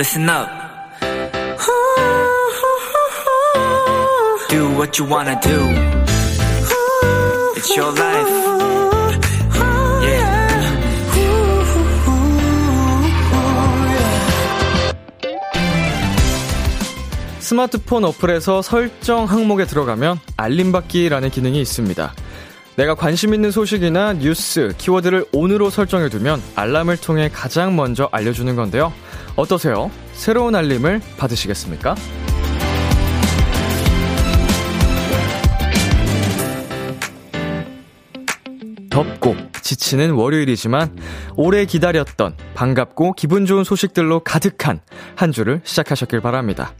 Listen up. Do what you wanna do. It's your life. Yeah. 스마트폰 어플에서 설정 항목에 들어가면 알림받기라는 기능이 있습니다. 내가 관심 있는 소식이나 뉴스, 키워드를 ON으로 설정해두면 알람을 통해 가장 먼저 알려주는 건데요. 어떠세요? 새로운 알림을 받으시겠습니까? 덥고 지치는 월요일이지만 오래 기다렸던 반갑고 기분 좋은 소식들로 가득한 한 주를 시작하셨길 바랍니다.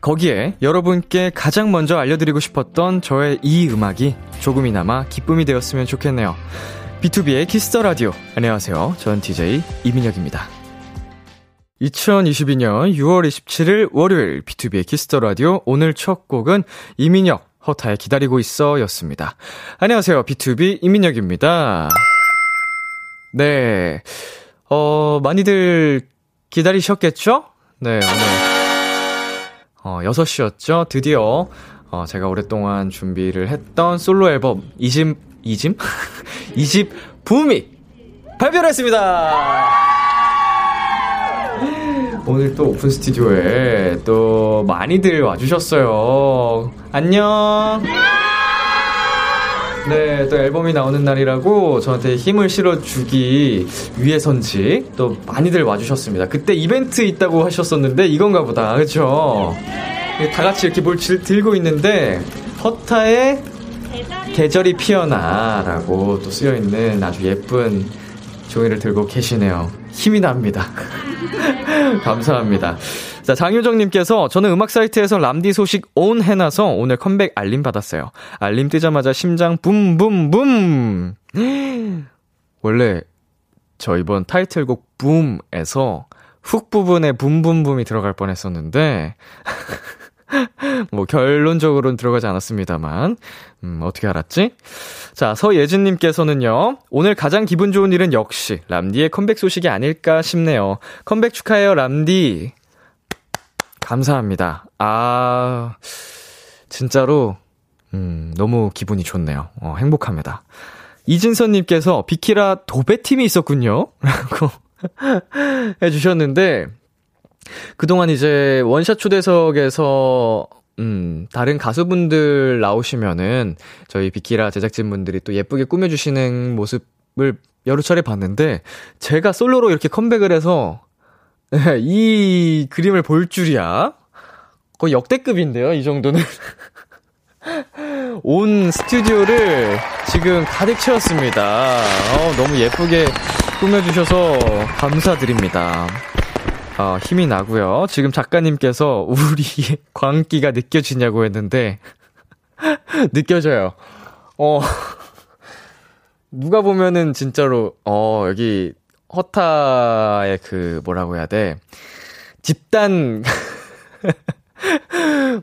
거기에 여러분께 가장 먼저 알려드리고 싶었던 저의 이 음악이 조금이나마 기쁨이 되었으면 좋겠네요. B2B의 키스 더 라디오, 안녕하세요. 전 DJ 이민혁입니다. 2022년 6월 27일 월요일 B2B의 키스 더 라디오, 오늘 첫 곡은 이민혁 허타에 기다리고 있어 였습니다. 안녕하세요. B2B 이민혁입니다. 네. 많이들 기다리셨겠죠? 네, 오늘 6시였죠. 드디어 제가 오랫동안 준비를 했던 솔로 앨범 2집 붐이 발표를 했습니다. 오늘 또 오픈 스튜디오에 또 많이들 와주셨어요. 안녕. 네, 또 앨범이 나오는 날이라고 저한테 힘을 실어주기 위해서인지 또 많이들 와주셨습니다. 그때 이벤트 있다고 하셨었는데 이건가 보다. 그렇죠? 다 같이 이렇게 뭘 들고 있는데 허타의 계절이 피어나라고 또 쓰여있는 아주 예쁜 종이를 들고 계시네요. 힘이 납니다. 감사합니다. 자, 장효정님께서, 저는 음악 사이트에서 람디 소식 온 해놔서 오늘 컴백 알림 받았어요. 알림 뜨자마자 심장 붐붐붐. 원래 저 이번 타이틀곡 붐에서 훅 부분에 붐붐붐이 들어갈 뻔했었는데 뭐 결론적으로는 들어가지 않았습니다만 어떻게 알았지? 자, 서예진님께서는요, 오늘 가장 기분 좋은 일은 역시 람디의 컴백 소식이 아닐까 싶네요. 컴백 축하해요 람디. 감사합니다. 아, 진짜로 너무 기분이 좋네요. 행복합니다. 이진선님께서 비키라 도배팀이 있었군요 라고 해주셨는데, 그동안 이제 원샷 초대석에서 다른 가수분들 나오시면은 저희 비키라 제작진분들이 또 예쁘게 꾸며주시는 모습을 여러 차례 봤는데, 제가 솔로로 이렇게 컴백을 해서 이 그림을 볼 줄이야. 거의 역대급인데요, 이 정도는. 온 스튜디오를 지금 가득 채웠습니다. 너무 예쁘게 꾸며주셔서 감사드립니다. 힘이 나고요. 지금 작가님께서 우리의 광기가 느껴지냐고 했는데 느껴져요. 누가 보면은 진짜로 여기 허타의 그 뭐라고 해야 돼, 집단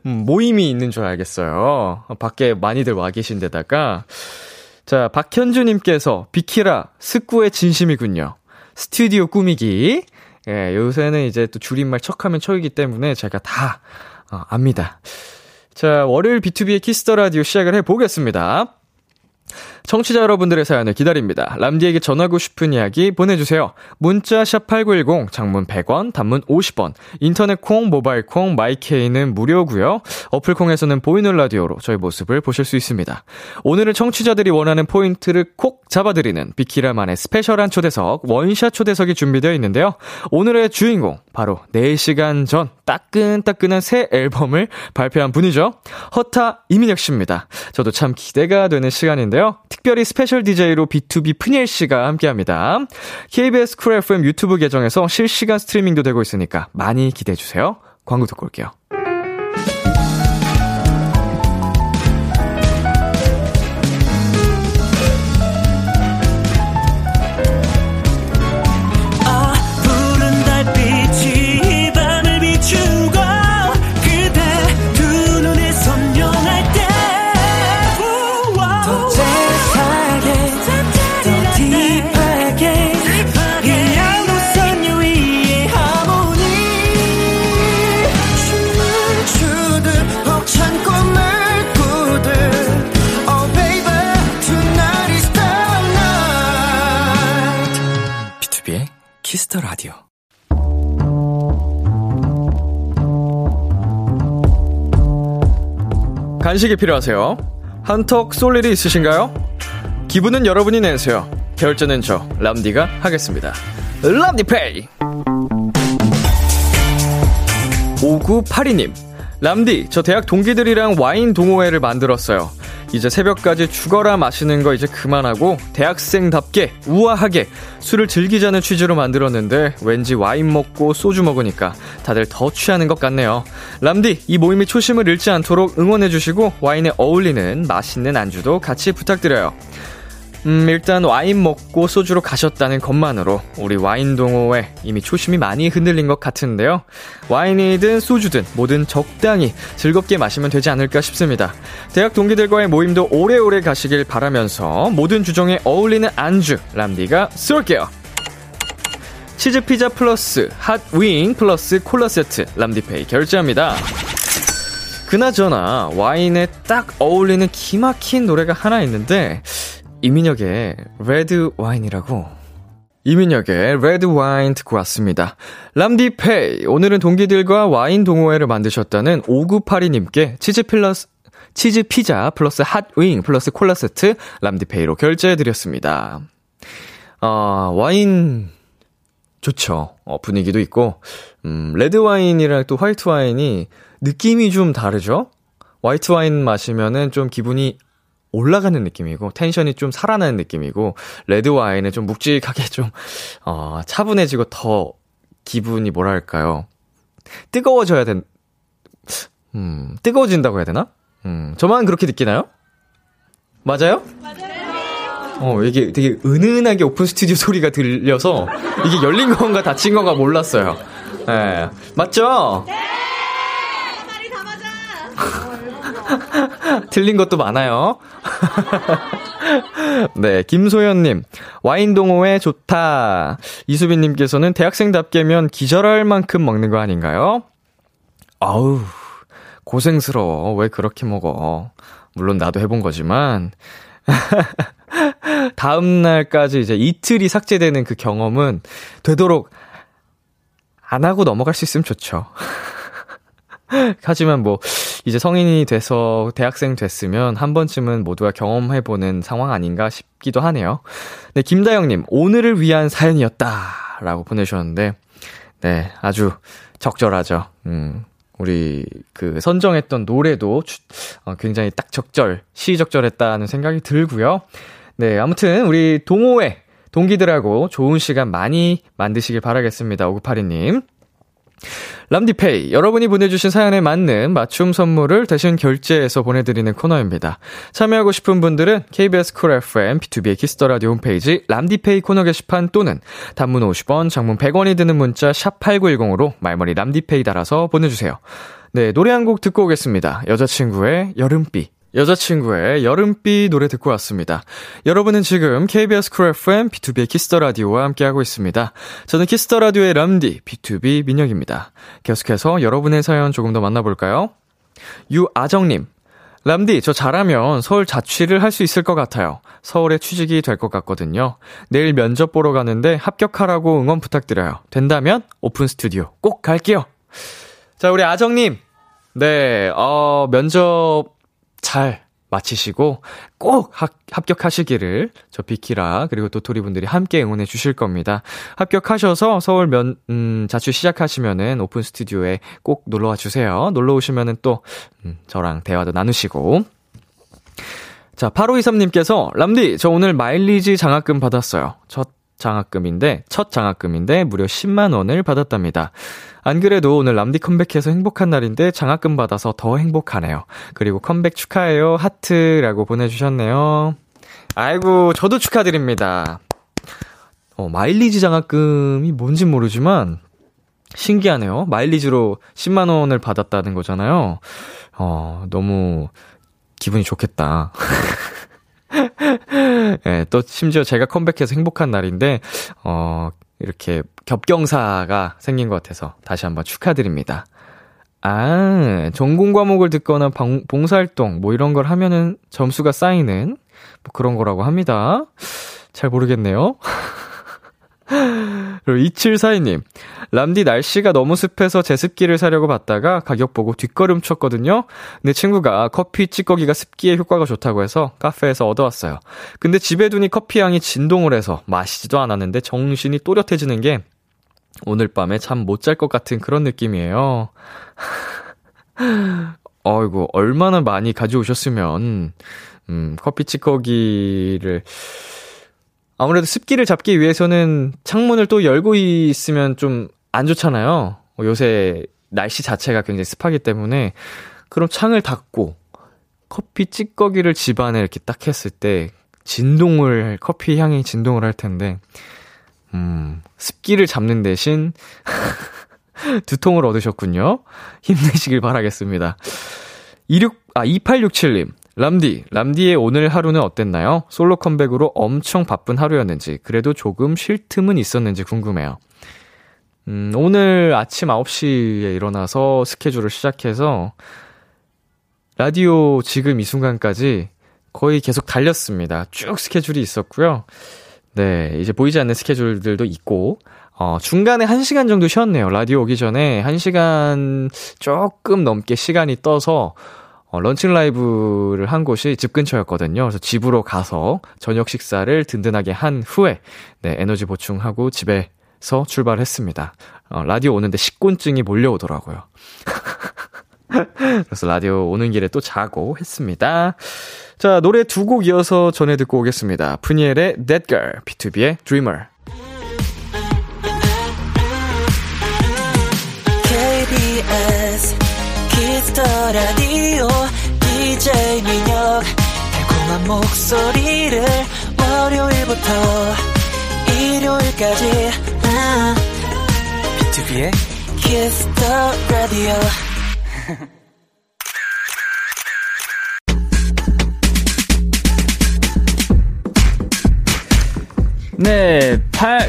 모임이 있는 줄 알겠어요. 밖에 많이들 와 계신 데다가. 자, 박현주님께서 비키라 스쿠의 진심이군요. 스튜디오 꾸미기. 예, 요새는 이제 또 줄임말 척하면 척이기 때문에 제가 다 압니다. 자, 월요일 B2B의 키스 더 라디오 시작을 해보겠습니다. 청취자 여러분들의 사연을 기다립니다. 람디에게 전하고 싶은 이야기 보내주세요. 문자 샵8910, 장문 100원, 단문 50원, 인터넷 콩, 모바일 콩, 마이케이는 무료고요. 어플 콩에서는 보이는 라디오로 저희 모습을 보실 수 있습니다. 오늘은 청취자들이 원하는 포인트를 콕 잡아드리는 비키라만의 스페셜한 초대석, 원샷 초대석이 준비되어 있는데요. 오늘의 주인공, 바로 4시간 전 따끈따끈한 새 앨범을 발표한 분이죠. 허타 이민혁 씨입니다. 저도 참 기대가 되는 시간인데요. 특별히 스페셜 DJ로 B2B 프니엘 씨가 함께합니다. KBS 쿨 FM 유튜브 계정에서 실시간 스트리밍도 되고 있으니까 많이 기대해 주세요. 광고 듣고 올게요. KISS THE RADIO. 간식이 필요하세요? 한턱 쏠 일이 있으신가요? 기분은 여러분이 내세요. 결제는 저 람디가 하겠습니다. 람디페이. 5982님, 람디, 저 대학 동기들이랑 와인 동호회를 만들었어요. 이제 새벽까지 죽어라 마시는 거 이제 그만하고 대학생답게 우아하게 술을 즐기자는 취지로 만들었는데 왠지 와인 먹고 소주 먹으니까 다들 더 취하는 것 같네요. 람디, 이 모임이 초심을 잃지 않도록 응원해주시고 와인에 어울리는 맛있는 안주도 같이 부탁드려요. 일단 와인 먹고 소주로 가셨다는 것만으로 우리 와인 동호회 이미 초심이 많이 흔들린 것 같은데요. 와인이든 소주든 뭐든 적당히 즐겁게 마시면 되지 않을까 싶습니다. 대학 동기들과의 모임도 오래오래 가시길 바라면서 모든 주종에 어울리는 안주 람디가 쏠게요. 치즈피자 플러스 핫윙 플러스 콜라 세트 람디페이 결제합니다. 그나저나 와인에 딱 어울리는 기막힌 노래가 하나 있는데 이민혁의 Red Wine이라고. 이민혁의 Red Wine 듣고 왔습니다. 람디페이, 오늘은 동기들과 와인 동호회를 만드셨다는 5982님께 치즈 피자 플러스 핫윙 플러스 콜라 세트 람디페이로 결제해드렸습니다. 와인 좋죠. 분위기도 있고 레드 와인이랑 또 화이트 와인이 느낌이 좀 다르죠. 화이트 와인 마시면은 좀 기분이 올라가는 느낌이고 텐션이 좀 살아나는 느낌이고 레드 와인은 좀 묵직하게 좀 차분해지고 더 기분이 뭐랄까요, 뜨거워져야 된 뜨거워진다고 해야 되나? 저만 그렇게 느끼나요? 맞아요? 맞아요. 이게 되게 은은하게 오픈 스튜디오 소리가 들려서 이게 열린 건가 닫힌 건가 몰랐어요. 네. 맞죠? 네. 말이 다 맞아. 틀린 것도 많아요. 네, 김소연님, 와인 동호회 좋다. 이수빈님께서는 대학생답게면 기절할 만큼 먹는 거 아닌가요? 아우, 고생스러워. 왜 그렇게 먹어? 물론 나도 해본 거지만. 다음 날까지 이제 이틀이 삭제되는 그 경험은 되도록 안 하고 넘어갈 수 있으면 좋죠. 하지만 뭐 이제 성인이 돼서 대학생 됐으면 한 번쯤은 모두가 경험해보는 상황 아닌가 싶기도 하네요. 네, 김다영님, 오늘을 위한 사연이었다 라고 보내주셨는데 네, 아주 적절하죠. 우리 그 선정했던 노래도 굉장히 딱 시의적절했다는 생각이 들고요. 네, 아무튼 우리 동호회 동기들하고 좋은 시간 많이 만드시길 바라겠습니다. 5982님. 람디페이, 여러분이 보내주신 사연에 맞는 맞춤 선물을 대신 결제해서 보내드리는 코너입니다. 참여하고 싶은 분들은 KBS 쿨 FM, B2B의 KISS THE RADIO 홈페이지 람디페이 코너 게시판 또는 단문 50원, 장문 100원이 드는 문자 샵 8910으로 말머리 람디페이 달아서 보내주세요. 네, 노래 한 곡 듣고 오겠습니다. 여자친구의 여름비 노래 듣고 왔습니다. 여러분은 지금 KBS 쿨 FM, B2B의 KISS THE RADIO와 함께하고 있습니다. 저는 KISS THE RADIO의 람디, B2B 민혁입니다. 계속해서 여러분의 사연 조금 더 만나볼까요? 유아정님, 람디, 저 잘하면 서울 자취를 할 수 있을 것 같아요. 서울에 취직이 될 것 같거든요. 내일 면접 보러 가는데 합격하라고 응원 부탁드려요. 된다면 오픈 스튜디오 꼭 갈게요. 자, 우리 아정님, 네, 면접 잘 마치시고 꼭 합격하시기를 저 비키라 그리고 도토리분들이 함께 응원해 주실 겁니다. 합격하셔서 서울 자취 시작하시면은 오픈 스튜디오에 꼭 놀러와 주세요. 놀러 오시면은 또 저랑 대화도 나누시고. 자, 8523님께서 람디, 저 오늘 마일리지 장학금 받았어요. 첫 장학금인데 무려 10만 원을 받았답니다. 안 그래도 오늘 람디 컴백해서 행복한 날인데 장학금 받아서 더 행복하네요. 그리고 컴백 축하해요. 하트라고 보내주셨네요. 아이고, 저도 축하드립니다. 마일리지 장학금이 뭔진 모르지만 신기하네요. 마일리지로 10만 원을 받았다는 거잖아요. 너무 기분이 좋겠다. 네, 또 심지어 제가 컴백해서 행복한 날인데 이렇게 겹경사가 생긴 것 같아서 다시 한번 축하드립니다. 아, 전공 과목을 듣거나 봉사활동 뭐 이런 걸 하면은 점수가 쌓이는 그런 거라고 합니다. 잘 모르겠네요. 그리고 2742님. 람디 날씨가 너무 습해서 제습기를 사려고 봤다가 가격 보고 뒷걸음 쳤거든요. 근데 친구가 커피 찌꺼기가 습기에 효과가 좋다고 해서 카페에서 얻어왔어요. 근데 집에 두니 커피 향이 진동을 해서 마시지도 않았는데 정신이 또렷해지는 게 오늘 밤에 잠 못 잘 것 같은 그런 느낌이에요. 어이구, 얼마나 많이 가져오셨으면 커피 찌꺼기를 아무래도 습기를 잡기 위해서는 창문을 또 열고 있으면 좀 안 좋잖아요. 요새 날씨 자체가 굉장히 습하기 때문에 그럼 창을 닫고 커피 찌꺼기를 집안에 이렇게 딱 했을 때 진동을 커피 향이 진동을 할 텐데 습기를 잡는 대신 두통을 얻으셨군요. 힘내시길 바라겠습니다. 2867님. 람디의 오늘 하루는 어땠나요? 솔로 컴백으로 엄청 바쁜 하루였는지, 그래도 조금 쉴 틈은 있었는지 궁금해요. 오늘 아침 9시에 일어나서 스케줄을 시작해서 라디오 지금 이 순간까지 거의 계속 달렸습니다. 쭉 스케줄이 있었고요. 네, 이제 보이지 않는 스케줄들도 있고, 중간에 1시간 정도 쉬었네요. 라디오 오기 전에 1시간 조금 넘게 시간이 떠서 런칭 라이브를 한 곳이 집 근처였거든요. 그래서 집으로 가서 저녁 식사를 든든하게 한 후에 에너지 보충하고 집에서 출발했습니다. 라디오 오는데 식곤증이 몰려오더라고요. 그래서 라디오 오는 길에 또 자고 했습니다. 자, 노래 2곡 이어서 전해 듣고 오겠습니다. 프니엘의 That Girl, B2B의 Dreamer. KBS KISS THE RADIO DJ 민혁 달콤한 목소리를 월요일부터 일요일까지 B2B의 KISS THE RADIO. 네,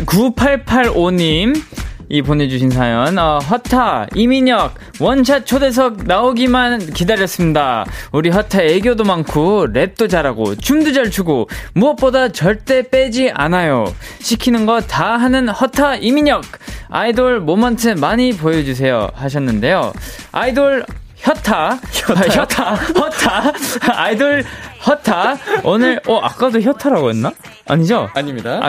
9885님 이 보내주신 사연. 허타, 이민혁 원샷 초대석 나오기만 기다렸습니다. 우리 허타 애교도 많고 랩도 잘하고 춤도 잘 추고 무엇보다 절대 빼지 않아요. 시키는 거 다 하는 허타 이민혁 아이돌 모먼트 많이 보여주세요 하셨는데요. 아이돌 허타 아이돌 허타 오늘 아까도 허타라고 했나? 아니죠? 아닙니다.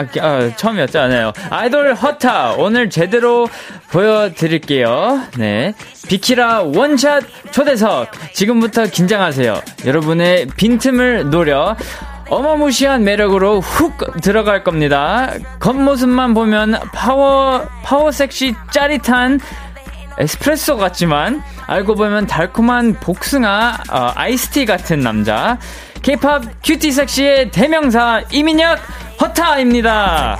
처음이었죠? 아니에요. 아이돌 허타 오늘 제대로 보여드릴게요. 네, 비키라 원샷 초대석 지금부터 긴장하세요. 여러분의 빈틈을 노려 어마무시한 매력으로 훅 들어갈 겁니다. 겉모습만 보면 파워 섹시 짜릿한 에스프레소 같지만 알고 보면 달콤한 복숭아 아이스티 같은 남자 K-POP 큐티 섹시의 대명사 이민혁 허타입니다.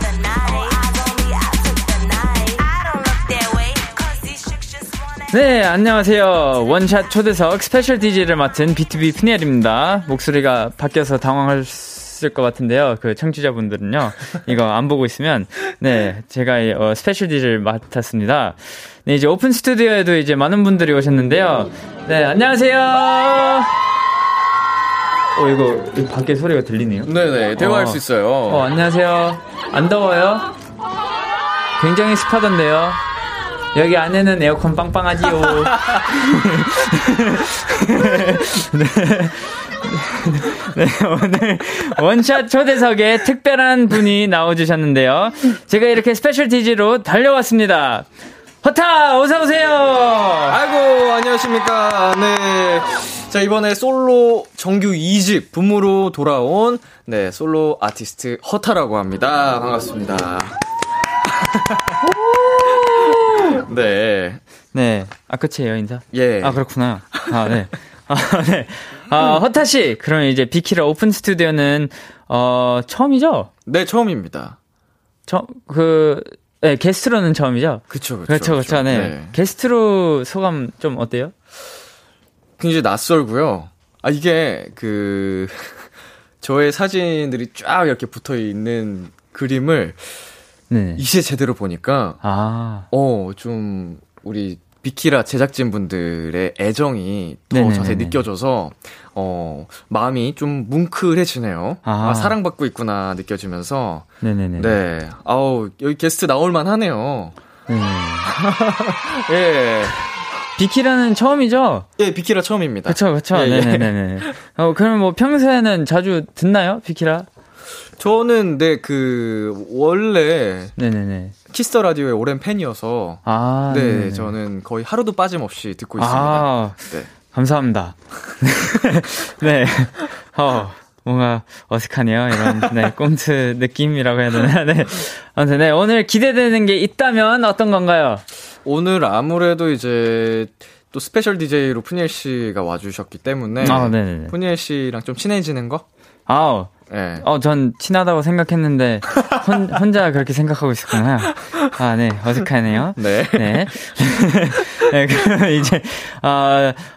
네, 안녕하세요. 원샷 초대석 스페셜 DJ를 맡은 B2B 프니엘입니다. 목소리가 바뀌어서 당황했을 것 같은데요. 그 청취자분들은요, 이거 안 보고 있으면 네, 제가 스페셜 DJ를 맡았습니다. 네, 이제 오픈 스튜디오에도 이제 많은 분들이 오셨는데요. 네, 안녕하세요. 이거 밖에 소리가 들리네요. 네네, 대화할 수 있어요. 안녕하세요. 안 더워요? 굉장히 습하던데요. 여기 안에는 에어컨 빵빵하지요. 네. 네, 오늘 원샷 초대석에 특별한 분이 나와주셨는데요. 제가 이렇게 스페셜 DJ로 달려왔습니다. 허타, 어서오세요! 아이고, 안녕하십니까. 네. 자, 이번에 솔로 정규 2집 붐으로 돌아온, 네, 솔로 아티스트 허타라고 합니다. 반갑습니다. 네. 네. 끝이에요, 인사? 예. 그렇구나. 네. 네. 허타씨, 그럼 이제 비키라 오픈 스튜디오는, 처음이죠? 네, 처음입니다. 네, 게스트로는 처음이죠? 그쵸. 네. 네. 게스트로 소감 좀 어때요? 굉장히 낯설고요. 이게, 저의 사진들이 쫙 이렇게 붙어 있는 그림을, 네, 이제 제대로 보니까, 좀, 우리 비키라 제작진분들의 애정이 더 네네네네. 자세히 느껴져서 마음이 좀 뭉클해지네요. 아, 사랑받고 있구나 느껴지면서. 네네네. 네. 아우, 여기 게스트 나올만 하네요. 예. 비키라는 처음이죠? 예, 비키라 처음입니다. 그쵸, 그쵸. 예, 네네네. 예. 그럼 뭐 평소에는 자주 듣나요? 비키라? 저는, 네, 원래. 네네네. 키스 더 라디오의 오랜 팬이어서. 아. 네, 네네네. 저는 거의 하루도 빠짐없이 듣고 있습니다. 아. 네. 감사합니다. 네. 뭔가 어색하네요. 이런, 네, 꽁트 느낌이라고 해야 되나? 네. 아무튼, 네, 오늘 기대되는 게 있다면 어떤 건가요? 오늘 아무래도 이제 또 스페셜 DJ로 프니엘 씨가 와주셨기 때문에. 아, 네네네. 프니엘 씨랑 좀 친해지는 거? 아우. 네. 전 친하다고 생각했는데, 혼자 그렇게 생각하고 있었구나. 아, 네. 어색하네요. 네. 네. 네, 그럼 이제,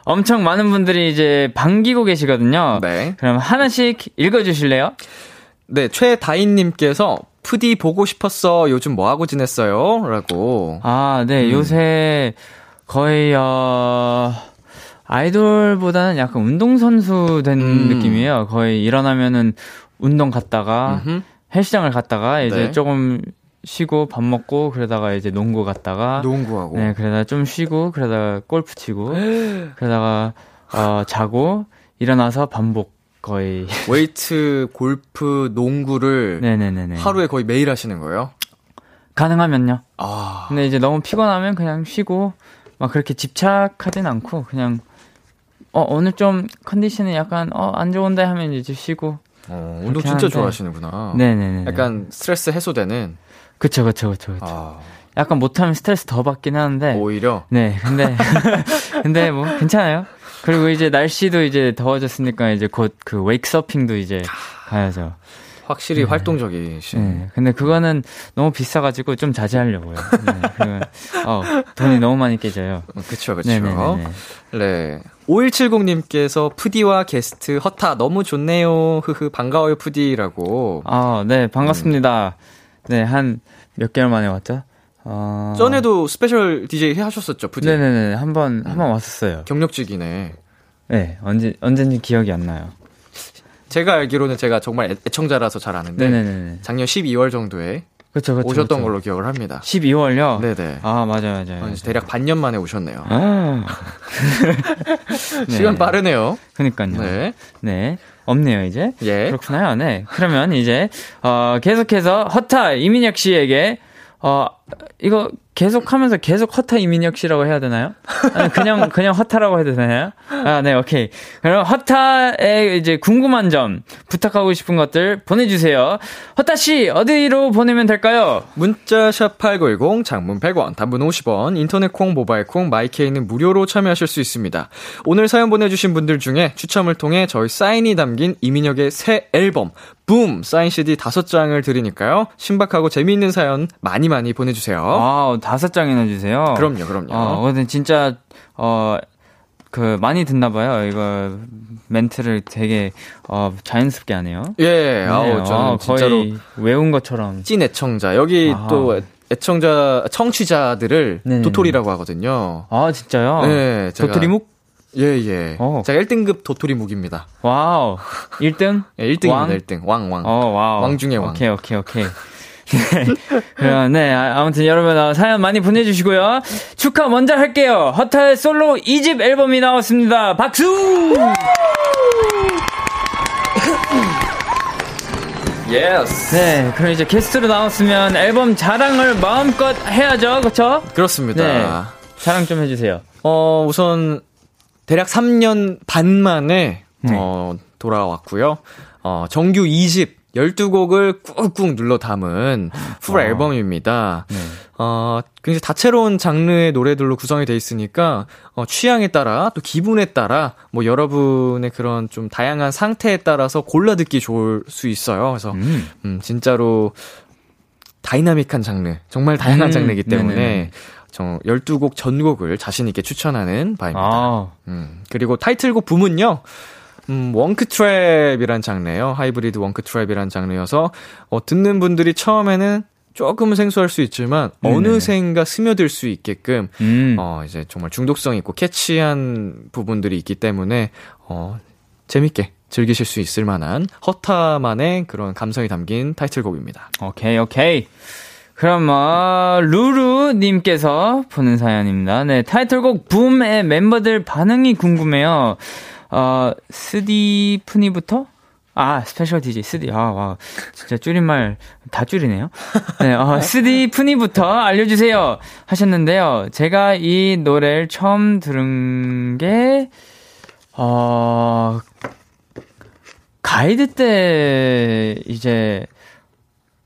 엄청 많은 분들이 이제 반기고 계시거든요. 네. 그럼 하나씩 읽어주실래요? 네. 최다인님께서, 푸디 보고 싶었어. 요즘 뭐하고 지냈어요? 라고. 아, 네. 요새 거의, 아이돌보다는 약간 운동선수 된 느낌이에요. 거의 일어나면은 운동 갔다가 헬스장을 갔다가 이제 네. 조금 쉬고 밥 먹고 그러다가 이제 농구 갔다가 농구하고 네 그러다가 좀 쉬고 그러다가 골프 치고 그러다가 자고 일어나서 반복 거의 웨이트 골프 농구를 네네네네. 하루에 거의 매일 하시는 거예요? 가능하면요. 아 근데 이제 너무 피곤하면 그냥 쉬고 막 그렇게 집착하진 않고 그냥 오늘 좀 컨디션이 약간 안 좋은데 하면 이제 쉬고 운동 진짜 하는데. 좋아하시는구나. 네네네. 약간 스트레스 해소되는. 그쵸. 아. 약간 못하면 스트레스 더 받긴 하는데. 오히려. 네. 근데 뭐 괜찮아요. 그리고 이제 날씨도 이제 더워졌으니까 이제 곧 그 웨이크서핑도 이제 가야죠. 확실히 네. 활동적이신. 네. 근데 그거는 너무 비싸가지고 좀 자제하려고요. 네. 그러면, 돈이 너무 많이 깨져요. 그쵸. 네네네네. 네. 5170님께서 푸디와 게스트 허타 너무 좋네요. 흐흐 반가워요 푸디라고. 아, 네 반갑습니다. 네, 한 몇 개월 만에 왔죠? 전에도 스페셜 DJ 하셨었죠 푸디? 네네네 한번 왔었어요. 경력직이네. 네 언젠지 기억이 안 나요. 제가 알기로는 제가 정말 애청자라서 잘 아는데 네네네. 작년 12월 정도에 그쵸, 오셨던 걸로 기억을 합니다. 12월요? 네네. 아 맞아요. 대략 반년 만에 오셨네요. 아. 네. 시간 빠르네요. 그러니까요. 네. 없네요 이제. 예. 그렇구나요. 네. 그러면 이제 계속해서 허타 이민혁 씨에게 이거 계속하면서 계속 허타 이민혁 씨라고 해야 되나요? 아니, 그냥 허타라고 해도 되나요? 아, 네, 오케이. 그럼 허타의 이제 궁금한 점, 부탁하고 싶은 것들 보내주세요. 허타 씨, 어디로 보내면 될까요? 문자 샵 8910, 장문 100원, 단문 50원, 인터넷 콩, 모바일 콩, 마이케이는 무료로 참여하실 수 있습니다. 오늘 사연 보내주신 분들 중에 추첨을 통해 저희 사인이 담긴 이민혁의 새 앨범, 붐! 사인 CD 5장을 드리니까요. 신박하고 재미있는 사연 많이 보내주세요. 아, 5장이나 주세요. 그럼요. 진짜, 많이 듣나봐요. 이거, 멘트를 되게, 자연스럽게 하네요. 예, 저는 진짜로. 외운 것처럼. 찐 애청자. 여기 또, 청취자들을 네네네. 도토리라고 하거든요. 아, 진짜요? 네. 도토리묵? 예. 제가 1등급 도토리묵입니다. 와우. 1등? 예, 1등입니다, 1등. 왕. 와우. 왕 중에 왕. 오케이. 네, 아무튼 여러분 사연 많이 보내주시고요. 축하 먼저 할게요. 허타의 솔로 2집 앨범이 나왔습니다. 박수! 예스. 네, 그럼 이제 게스트로 나왔으면 앨범 자랑을 마음껏 해야죠, 그렇죠? 그렇습니다. 네, 자랑 좀 해주세요. 우선 대략 3년 반 만에 돌아왔고요. 정규 2집. 12곡을 꾹꾹 눌러 담은 풀 앨범입니다. 네. 굉장히 다채로운 장르의 노래들로 구성이 돼 있으니까 취향에 따라 또 기분에 따라 뭐 여러분의 그런 좀 다양한 상태에 따라서 골라 듣기 좋을 수 있어요. 그래서 진짜로 다이나믹한 장르, 정말 다양한 장르이기 때문에 네네네. 12곡 전곡을 자신 있게 추천하는 바입니다. 그리고 타이틀곡 붐은요. 원크트랩이란 장르예요. 하이브리드 원크트랩이란 장르여서 듣는 분들이 처음에는 조금은 생소할 수 있지만 어느샌가 스며들 수 있게끔 이제 정말 중독성 있고 캐치한 부분들이 있기 때문에 재밌게 즐기실 수 있을 만한 허타만의 그런 감성이 담긴 타이틀곡입니다. 오케이, 오케이. 그럼 루루님께서 보낸 사연입니다. 네, 타이틀곡 붐의 멤버들 반응이 궁금해요. 스디프니부터? 스페셜 DJ 스디. 와, 진짜 줄임말 다 줄이네요. 네, 스디 푸니부터 알려주세요 하셨는데요. 제가 이 노래를 처음 들은 게 가이드 때 이제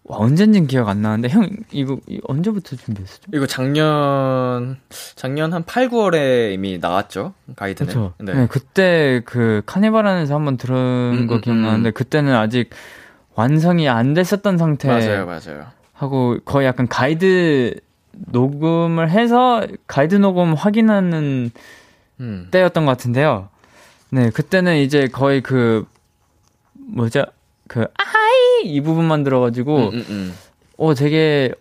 언젠진 기억 안 나는데 형 이거 언제부터 준비했었죠? 이거 작년 한 8, 9월에 이미 나왔죠. 가이드는. 그쵸? 네, 그때 그 카니발 안에서 한번 들은 거 기억나는데 그때는 아직 완성이 안 됐었던 상태. 맞아요. 하고 거의 약간 가이드 녹음을 해서 가이드 녹음 확인하는 때였던 것 같은데요. 네, 그때는 이제 거의 이 부분만 들어가지고 되게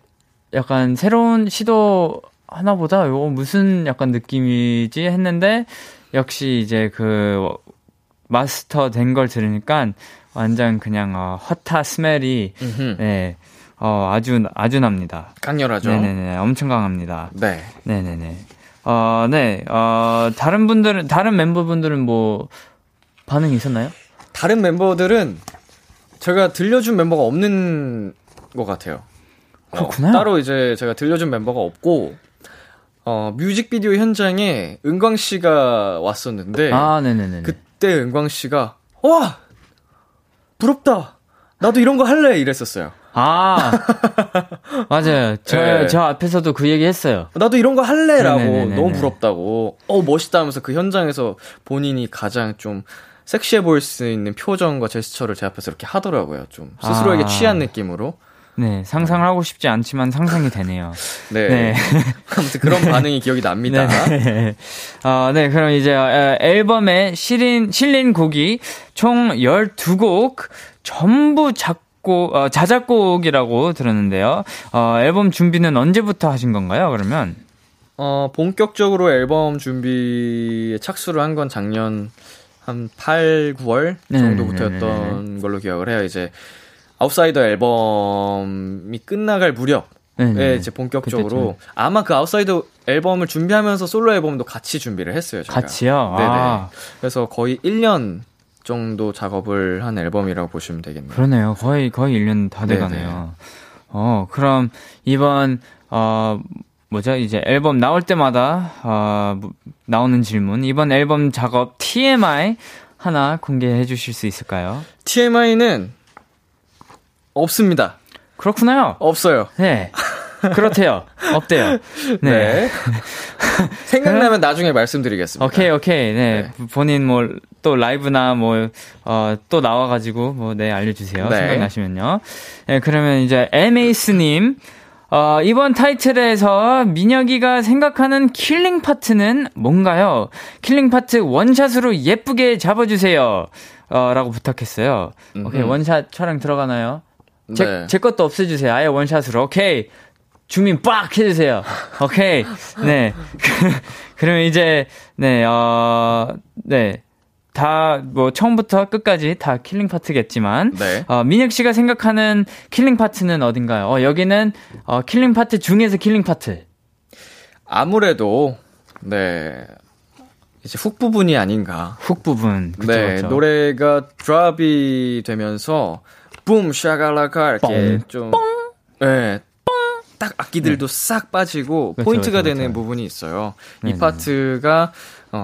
약간 새로운 시도 하나보다 이거 무슨 약간 느낌이지 했는데 역시 이제 그 마스터 된 걸 들으니까 완전 그냥 허타 스멜이 네, 아주 납니다. 강렬하죠. 네네네, 엄청 강합니다. 네. 네네네. 다른 멤버분들은 뭐 반응이 있었나요? 다른 멤버들은 제가 들려준 멤버가 없는 것 같아요. 그렇구나. 따로 이제 제가 들려준 멤버가 없고 뮤직비디오 현장에 은광 씨가 왔었는데 그때 은광 씨가 와! 부럽다! 나도 이런 거 할래! 이랬었어요. 맞아요. 저 앞에서도 그 얘기 했어요. 나도 이런 거 할래! 라고 너무 부럽다고 멋있다 하면서 그 현장에서 본인이 가장 좀 섹시해 보일 수 있는 표정과 제스처를 제 앞에서 이렇게 하더라고요. 좀 스스로에게 취한 느낌으로. 네, 상상을 하고 싶지 않지만 상상이 되네요. 네. 아무튼 그런 반응이 기억이 납니다. 네. 네, 그럼 이제 앨범에 실린 곡이 총 12곡 전부 자작곡이라고 들었는데요. 앨범 준비는 언제부터 하신 건가요, 그러면? 본격적으로 앨범 준비에 착수를 한 건 작년 한 8, 9월 정도부터였던 걸로 기억을 해요. 이제 아웃사이더 앨범이 끝나갈 무렵에 이제 본격적으로 아마 그 아웃사이더 앨범을 준비하면서 솔로 앨범도 같이 준비를 했어요. 제가. 같이요? 네네. 그래서 거의 1년 정도 작업을 한 앨범이라고 보시면 되겠네요. 그러네요. 거의 1년 다 돼가네요. 그럼 이번 이제 앨범 나올 때마다 나오는 질문. 이번 앨범 작업 TMI 하나 공개해 주실 수 있을까요? TMI는 없습니다. 그렇구나요. 없어요. 네. 그렇대요. 없대요. 네. 생각나면 나중에 말씀드리겠습니다. 오케이. 네. 본인 또 라이브나 또 나와가지고 알려주세요. 네. 생각나시면요. 네, 그러면 이제 MAC님. 이번 타이틀에서 민혁이가 생각하는 킬링 파트는 뭔가요? 킬링 파트 원샷으로 예쁘게 잡아주세요. 라고 부탁했어요. 오케이, 원샷 촬영 들어가나요? 네. 제 것도 없애주세요. 아예 원샷으로. 오케이. 줌인 빡 해주세요. 오케이. 네. 그러면 이제, 다, 처음부터 끝까지 다 킬링 파트겠지만, 민혁 씨가 생각하는 킬링 파트는 어딘가요? 여기는, 킬링 파트 중에서 킬링 파트. 아무래도, 이제 훅 부분이 아닌가. 훅 부분. 그쵸, 그쵸. 노래가 드랍이 되면서, 붐, 샤갈라가 이렇게 좀, 딱 악기들도 싹 빠지고, 포인트가 되는 부분이 있어요. 이 파트가,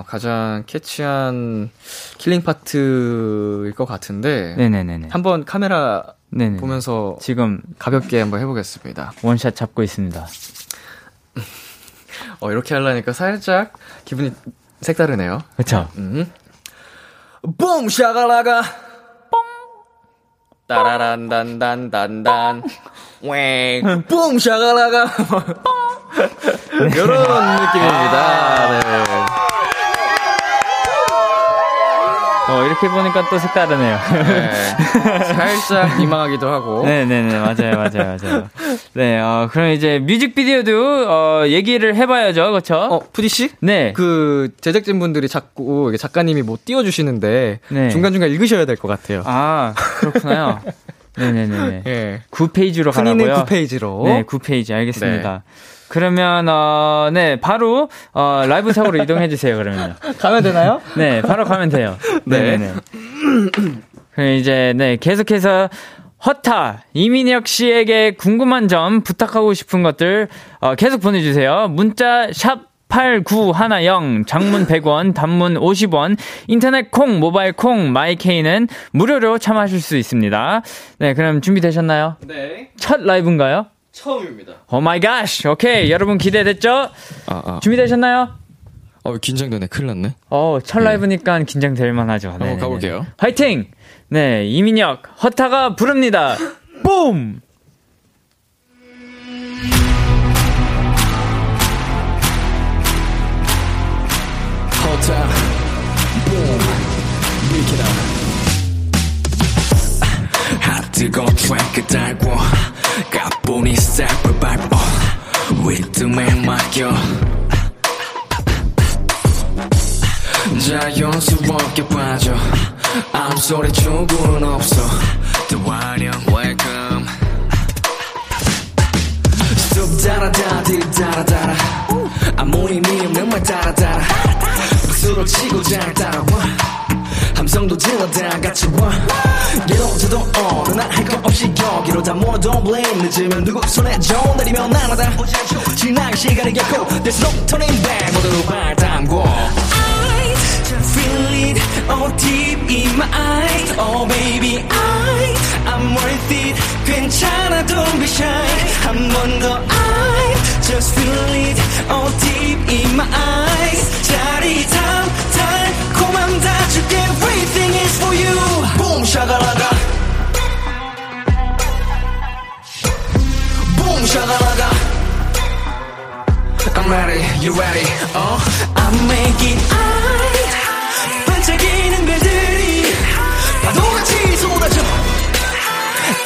가장 캐치한 킬링 파트일 것 같은데 한번 카메라 보면서 지금 가볍게 한번 해보겠습니다. 원샷 잡고 있습니다. 이렇게 하려니까 살짝 기분이 색다르네요. 그렇죠. 뽕 샤갈라가 뽕 따라란단단단단 뽕 샤갈라가 뽕 이런 느낌입니다. 이렇게 보니까 또 색다르네요. 네. 살짝 민망하기도 하고. 네네네, 맞아요, 맞아요, 맞아요. 네, 그럼 이제 뮤직비디오도, 얘기를 해봐야죠, 그렇죠? 푸디씨? 네. 그, 제작진분들이 자꾸, 작가님이 뭐 띄워주시는데, 네. 중간중간 읽으셔야 될 것 같아요. 아, 그렇구나요? 네네네. 네. 9페이지로 가라고요? 9페이지로. 네, 9페이지, 알겠습니다. 네. 그러면 바로 라이브 사고로 이동해 주세요. 그러면 가면 되나요? 네, 바로 가면 돼요. 네. 네네. 그럼 이제 네 계속해서 허타 이민혁 씨에게 궁금한 점 부탁하고 싶은 것들 계속 보내주세요. 문자 샵 8910 장문 100원 단문 50원 인터넷 콩 모바일 콩 마이케이는 무료로 참여하실 수 있습니다. 네, 그럼 준비되셨나요? 네. 첫 라이브인가요? 처음입니다. Oh my gosh. 오케이. 여러분 기대됐죠? 준비되셨나요? 긴장되네. 큰일 났네. 첫 라이브니까 긴장될 만하죠. 네. 가볼게요. 화이팅! 네, 이민혁, 허타가 부릅니다. 붐! 허타, 붐, 비키라. 핫 뜨거운 트랙을 달고 가뿐히 스텝을 밟고 리듬에 맡겨 자연스럽게 빠져 암소리 축구는 없어 더 환영 welcome 숲 달아다 딜 달아달아 아무리 네 없는 말 달아달아 박수로 치고 잘 따라와 함성도 질러다 같이 와 이러저도 어느 날 할 것 없이 여기로 다 모아 Don't blame 늦으면 누구 손에 좀 내리면 나나다 지나간 시간을 겪고 There's no turning back 모두 발 담고 I feel it all deep in my eyes Oh baby I'm worth it 괜찮아 don't be shy 한 번 더 I just feel it all deep in my eyes 짜릿함 달콤함 다 줄게 Everything is for you Boom 샤갈라가 Boom 샤갈라가 I'm ready, you ready I'm making eyes 반짝이는 별들이 파도같이 쏟아져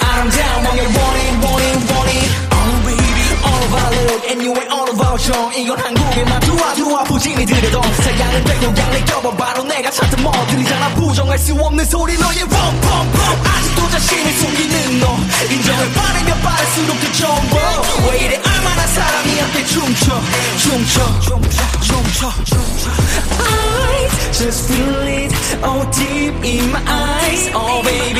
아름다운 왕의 warning, warning, warning Oh baby, all of our love and you ain't all of our song 이건 한국의 맛 두아두아 부진이 들여도 사양을 빼고 양을 껴봐 바로 내가 찾던 뭐 들리잖아 부정할 수 없는 소리 너의 펑펑펑 아직도 자신을 숨기는 너 인정을 바르면 빠를수록 그 정보 왜 이래 얼마나 사람이 앞에 춤춰 춤춰 춤춰 I just feel it all deep in my eyes Oh baby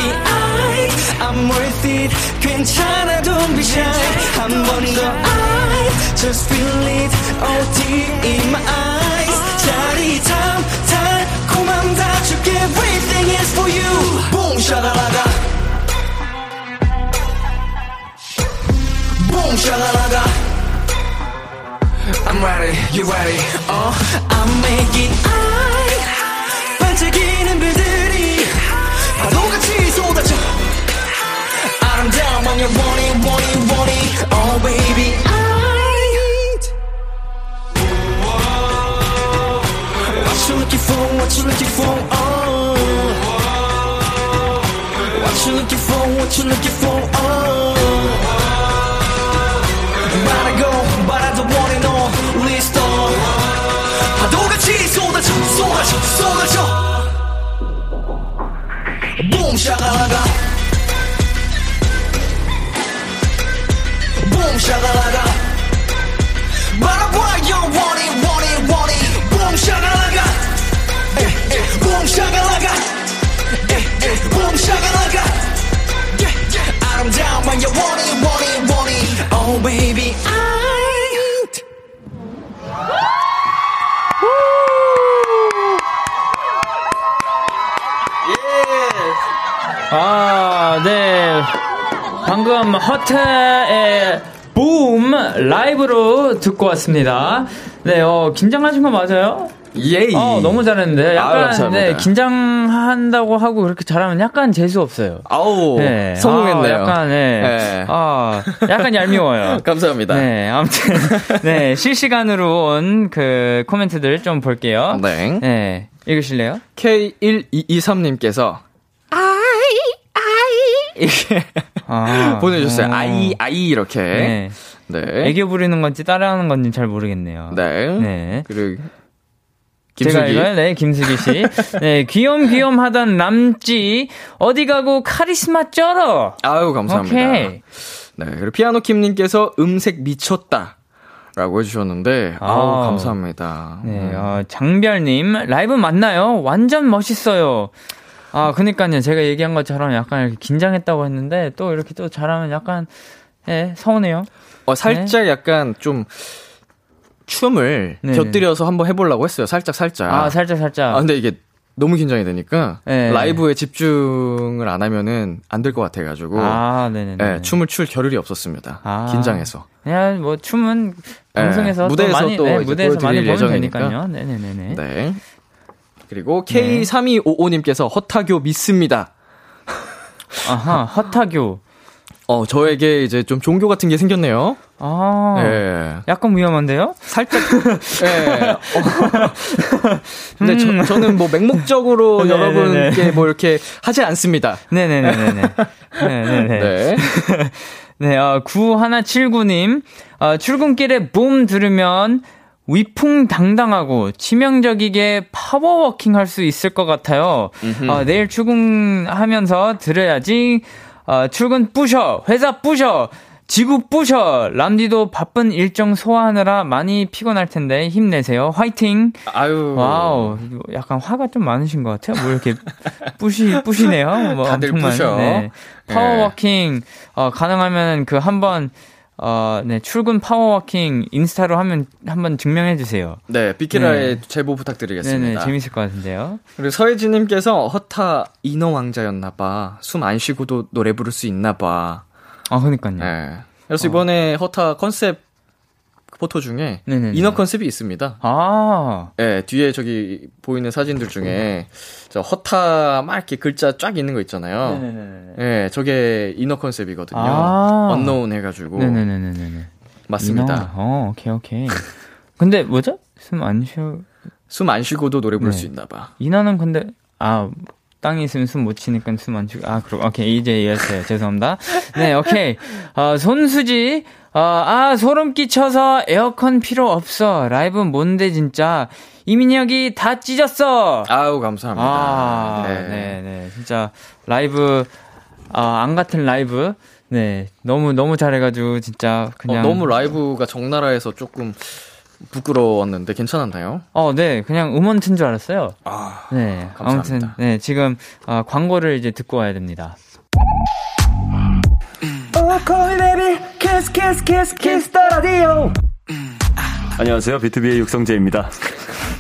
I'm worth it 괜찮아 don't be shy 한 번 더 I just feel it all deep in my eyes 짜릿함 달콤함 다 줄게 Everything is for you Boom 샤갈라가 Boom 샤갈라가 I'm ready, you ready, I'm making eyes 반짝이는 별들이 파도같이 쏟아져 아름다운 왕의 warning, warning, warning Oh baby, What you looking for, what you looking for, oh What you looking for, what you looking for, oh About to go, about to want it all, list all 파도같이 쏟아져, 쏟아져, 쏟아져 Boom, 샤갈라가 Boom, 샤갈라가 바라봐, you want it, want it, want it Boom, 샤갈라가 Boom, 샤갈라가 Boom, 샤갈라가 I'm down when you want it, want it, want it Oh baby, 아, 네. 방금 허태의 붐 라이브로 듣고 왔습니다. 네, 긴장하신 거 맞아요? 예이. 너무 잘했는데. 약간, 네, 긴장한다고 하고 그렇게 잘하면 약간 재수없어요. 아우, 네. 성공했네요. 약간, 네. 네. 약간 얄미워요. 감사합니다. 네, 아무튼. 네, 실시간으로 온 그 코멘트들 좀 볼게요. 네. 네. 읽으실래요? K1223님께서 이렇게 보내주셨어요. 아이 이렇게. 네. 네. 애교 부리는 건지 따라하는 건지 잘 모르겠네요. 네. 네. 그리고 김수기. 제가 이거요? 네, 김수기 씨. 네, 귀염귀염하던 남지 어디 가고 카리스마 쩔어. 아유, 감사합니다. 오케이. 네, 그리고 피아노킴님께서 음색 미쳤다. 라고 해주셨는데, 아우, 감사합니다. 네, 장별님, 라이브 맞나요? 완전 멋있어요. 아, 그니까요. 제가 얘기한 것처럼 약간 이렇게 긴장했다고 했는데, 또 이렇게 또 잘하면 약간, 예, 서운해요. 살짝 네. 약간 좀, 춤을 네네. 곁들여서 한번 해보려고 했어요. 살짝. 아, 살짝. 아, 근데 이게 너무 긴장이 되니까, 네. 라이브에 집중을 안 하면은 안 될 것 같아가지고, 아, 네네. 네, 춤을 출 겨를이 없었습니다. 아. 긴장해서. 그냥 뭐, 춤은 방송에서 네, 무대에서 또 많이, 또 네, 무대에서 많이 보면 되니까요. 네네네네. 네. 그리고 네. K3255님께서 허타교 믿습니다. 아하, 허타교. 저에게 이제 좀 종교 같은 게 생겼네요. 아, 예. 약간 위험한데요? 살짝. 예. 근데 저는 뭐 맹목적으로 네, 여러분께 네, 네. 뭐 이렇게 하지 않습니다. 네네네네네. 네네네. 네. 네, 9179님. 출근길에 붐 들으면 위풍당당하고 치명적이게 파워워킹 할 수 있을 것 같아요. 내일 출근하면서 들어야지. 출근 뿌셔, 회사 뿌셔, 지구 뿌셔. 람디도 바쁜 일정 소화하느라 많이 피곤할 텐데 힘내세요. 화이팅. 아유. 와우. 약간 화가 좀 많으신 것 같아요. 뭐 이렇게 뿌시네요. 뭐 다들 엄청난, 뿌셔. 네. 파워워킹 가능하면 그 한번. 네, 출근 파워워킹 인스타로 하면 한번 증명해주세요. 네, 비키라의 네. 제보 부탁드리겠습니다. 네네, 재밌을 것 같은데요. 그리고 서혜진님께서 허타 인어왕자였나봐. 숨 안 쉬고도 노래 부를 수 있나봐. 아, 그니까요. 네. 그래서 이번에 허타 컨셉 포토 중에 네네네. 인어 컨셉이 있습니다. 아. 네, 뒤에 저기 보이는 사진들 중에 저 허타 막 이렇게 글자 쫙 있는 거 있잖아요. 네네네. 네, 저게 인어 컨셉이거든요. 아. 언노운 해가지고. 네네네네. 맞습니다. 오케이. 근데 뭐죠? 숨 안 쉬고도 노래 부를 네. 수 있나 봐. 인어는 근데, 땅에 있으면 숨 못 치니까 숨 안 쉬고. 오케이. 이제 이해했어요. 죄송합니다. 네, 오케이. 손수지. 소름 끼쳐서 에어컨 필요 없어. 라이브 뭔데, 진짜. 이민혁이 다 찢었어. 아우, 감사합니다. 네. 진짜, 라이브, 안 같은 라이브. 네. 너무 잘해가지고, 진짜, 그냥. 너무 라이브가 적나라해서 조금 부끄러웠는데, 괜찮았나요? 네. 그냥 음원 튼 줄 알았어요. 네. 감사합니다. 아무튼, 네. 지금, 광고를 이제 듣고 와야 됩니다. Kiss, kiss, kiss, kiss the radio. 안녕하세요, B2B의 육성재입니다.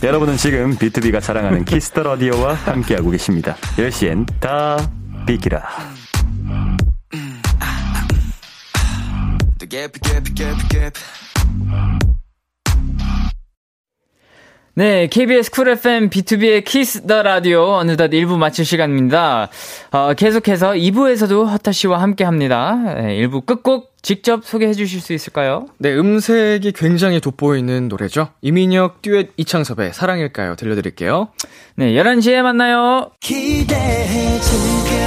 여러분은 지금 B2B가 자랑하는 키스 더 라디오와 함께하고 계십니다. 10시엔 다 비키라. 네, KBS 쿨 FM B2B의 키스 더 라디오 어느덧 1부 마칠 시간입니다. 계속해서 2부에서도 허타 씨와 함께합니다. 네, 1부 끝곡 직접 소개해 주실 수 있을까요? 네, 음색이 굉장히 돋보이는 노래죠. 이민혁 듀엣 이창섭의 사랑일까요? 들려드릴게요. 네, 11시에 만나요. 기대해 줄게요.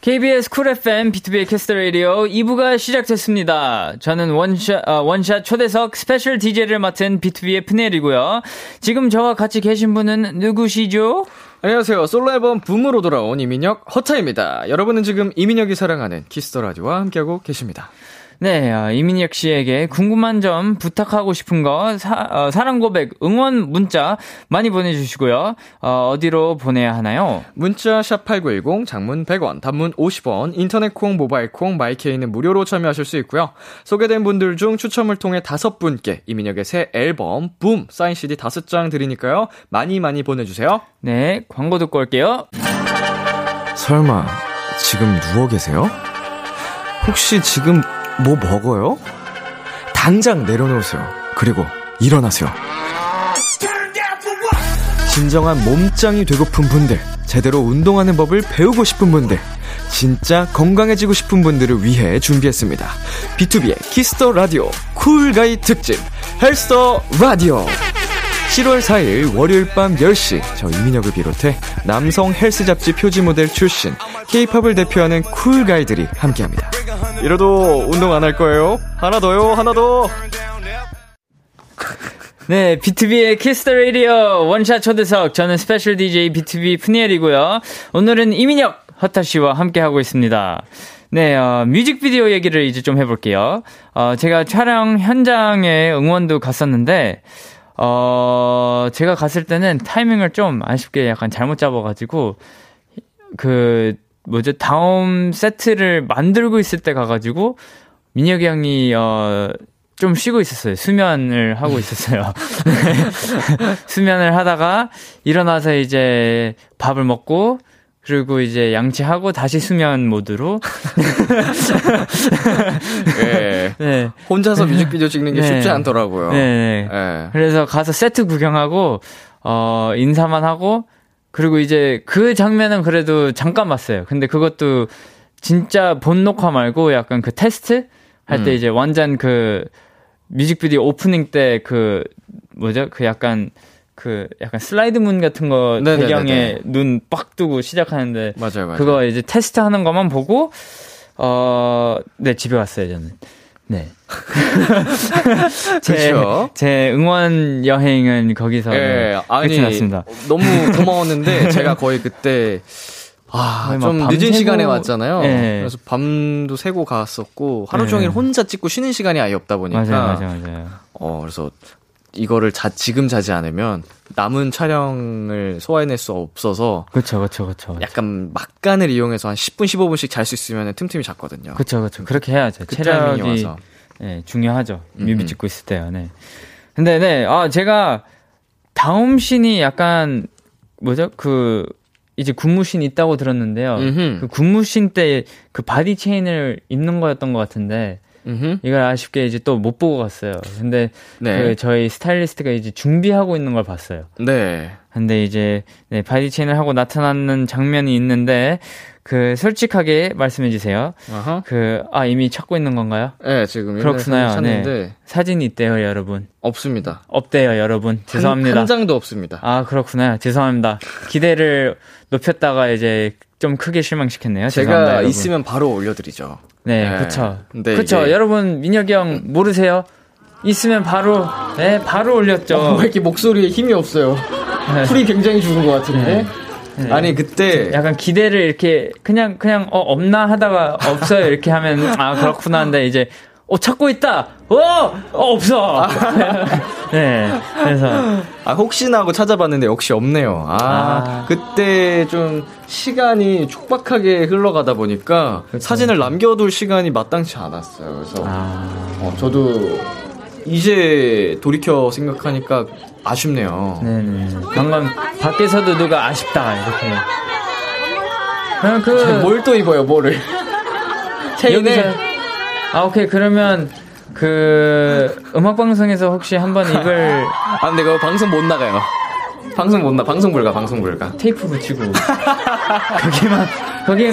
KBS 쿨 FM, B2B의 KISS THE RADIO 2부가 시작됐습니다. 저는 원샷 초대석 스페셜 DJ를 맡은 B2B의 프니엘이고요. 지금 저와 같이 계신 분은 누구시죠? 안녕하세요. 솔로 앨범 붐으로 돌아온 이민혁, 허타입니다. 여러분은 지금 이민혁이 사랑하는 키스 더 라디오와 함께하고 계십니다. 네, 이민혁 씨에게 궁금한 점, 부탁하고 싶은 거, 사랑 고백, 응원 문자 많이 보내주시고요. 어디로 보내야 하나요? 문자 샵 8910, 장문 100원, 단문 50원, 인터넷 콩, 모바일 콩, 마이케이는 무료로 참여하실 수 있고요. 소개된 분들 중 추첨을 통해 5분께 이민혁의 새 앨범 붐 사인 CD 5장 드리니까요. 많이 많이 보내주세요. 네, 광고 듣고 올게요. 설마 지금 누워 계세요? 혹시 지금 뭐 먹어요? 당장 내려놓으세요. 그리고 일어나세요. 진정한 몸짱이 되고픈 분들, 제대로 운동하는 법을 배우고 싶은 분들, 진짜 건강해지고 싶은 분들을 위해 준비했습니다. B2B의 KISS THE RADIO 쿨가이 특집 헬스 더 라디오. 7월 4일 월요일 밤 10시 저 이민혁을 비롯해 남성 헬스 잡지 표지 모델 출신 K-POP을 대표하는 쿨가이들이 함께합니다. 이러도 운동 안 할 거예요? 하나 더요, 하나 더. 네, B2B의 KISS THE RADIO 원샷 초대석. 저는 스페셜 DJ B2B 프니엘이고요. 오늘은 이민혁, 허타 씨와 함께하고 있습니다. 네, 뮤직비디오 얘기를 이제 좀 해볼게요. 제가 촬영 현장에 응원도 갔었는데, 제가 갔을 때는 타이밍을 좀 아쉽게 약간 잘못 잡아가지고, 다음 세트를 만들고 있을 때 가가지고, 민혁이 형이, 좀 쉬고 있었어요. 수면을 하고 있었어요. 수면을 하다가, 일어나서 이제 밥을 먹고, 그리고 이제 양치하고 다시 수면 모드로. 네. 네. 혼자서 뮤직비디오 찍는 게 네. 쉽지 않더라고요. 네. 네. 그래서 가서 세트 구경하고, 인사만 하고, 그리고 이제 그 장면은 그래도 잠깐 봤어요. 근데 그것도 진짜 본 녹화 말고 약간 그 테스트? 할 때 이제 완전 그 뮤직비디오 오프닝 때 약간 슬라이드 문 같은 거 네네네네. 배경에 눈 빡 뜨고 시작하는데 맞아요. 그거 이제 테스트 하는 것만 보고 네, 집에 왔어요, 저는. 네. 제 응원 여행은 거기서 끝이 났습니다. 너무 고마웠는데 제가 거의 그때 좀 늦은 시간에 왔잖아요. 네. 그래서 밤도 새고 갔었고 하루 종일 네. 혼자 찍고 쉬는 시간이 아예 없다 보니까 맞아요. 그래서 이거를 지금 자지 않으면 남은 촬영을 소화해낼 수 없어서 그렇죠. 약간 막간을 이용해서 한 10분 15분씩 잘 수 있으면 틈틈이 잤거든요. 그렇죠. 그렇게 해야죠. 그 체력이 와서. 네, 중요하죠. 뮤비 찍고 있을 때요. 네. 근데 네, 제가 다음 신이 약간 이제 군무신 있다고 들었는데요. 그 군무신 때 그 바디 체인을 입는 거였던 것 같은데 이걸 아쉽게 이제 또 못 보고 갔어요. 근데 네. 그 저희 스타일리스트가 이제 준비하고 있는 걸 봤어요. 네. 근데 이제 네, 바디 체인을 하고 나타나는 장면이 있는데 그 솔직하게 말씀해 주세요. 아하. 이미 찾고 있는 건가요? 네, 지금 그렇구나요. 네. 사진이 있대요, 여러분. 없습니다. 없대요, 여러분. 죄송합니다. 한 장도 없습니다. 아, 그렇구나요. 죄송합니다. 기대를 높였다가 이제 좀 크게 실망시켰네요. 제가 있으면 바로 올려드리죠. 네, 네. 그렇죠. 여러분, 민혁이 형 모르세요? 있으면 바로 바로 올렸죠. 왜 이렇게 목소리에 힘이 없어요? 네. 풀이 굉장히 죽은 것 같은데. 네. 아니 그때 약간 기대를 이렇게 그냥 없나 하다가 없어요 이렇게 하면 그렇구나 한데 이제 찾고 있다. 없어. 네. 그래서 혹시나 하고 찾아봤는데 역시 없네요. 그때 좀 시간이 촉박하게 흘러가다 보니까 그쵸. 사진을 남겨둘 시간이 마땅치 않았어요. 그래서 저도 이제 돌이켜 생각하니까 아쉽네요. 네네. 방금 밖에서도 누가 아쉽다 이렇게. 그럼 뭘 또 입어요, 뭐를? 체인에. 오케이. 그러면 음악 방송에서 혹시 한번 입을 근데 그거 방송 못 나가요. 방송 불가. 테이프 붙이고.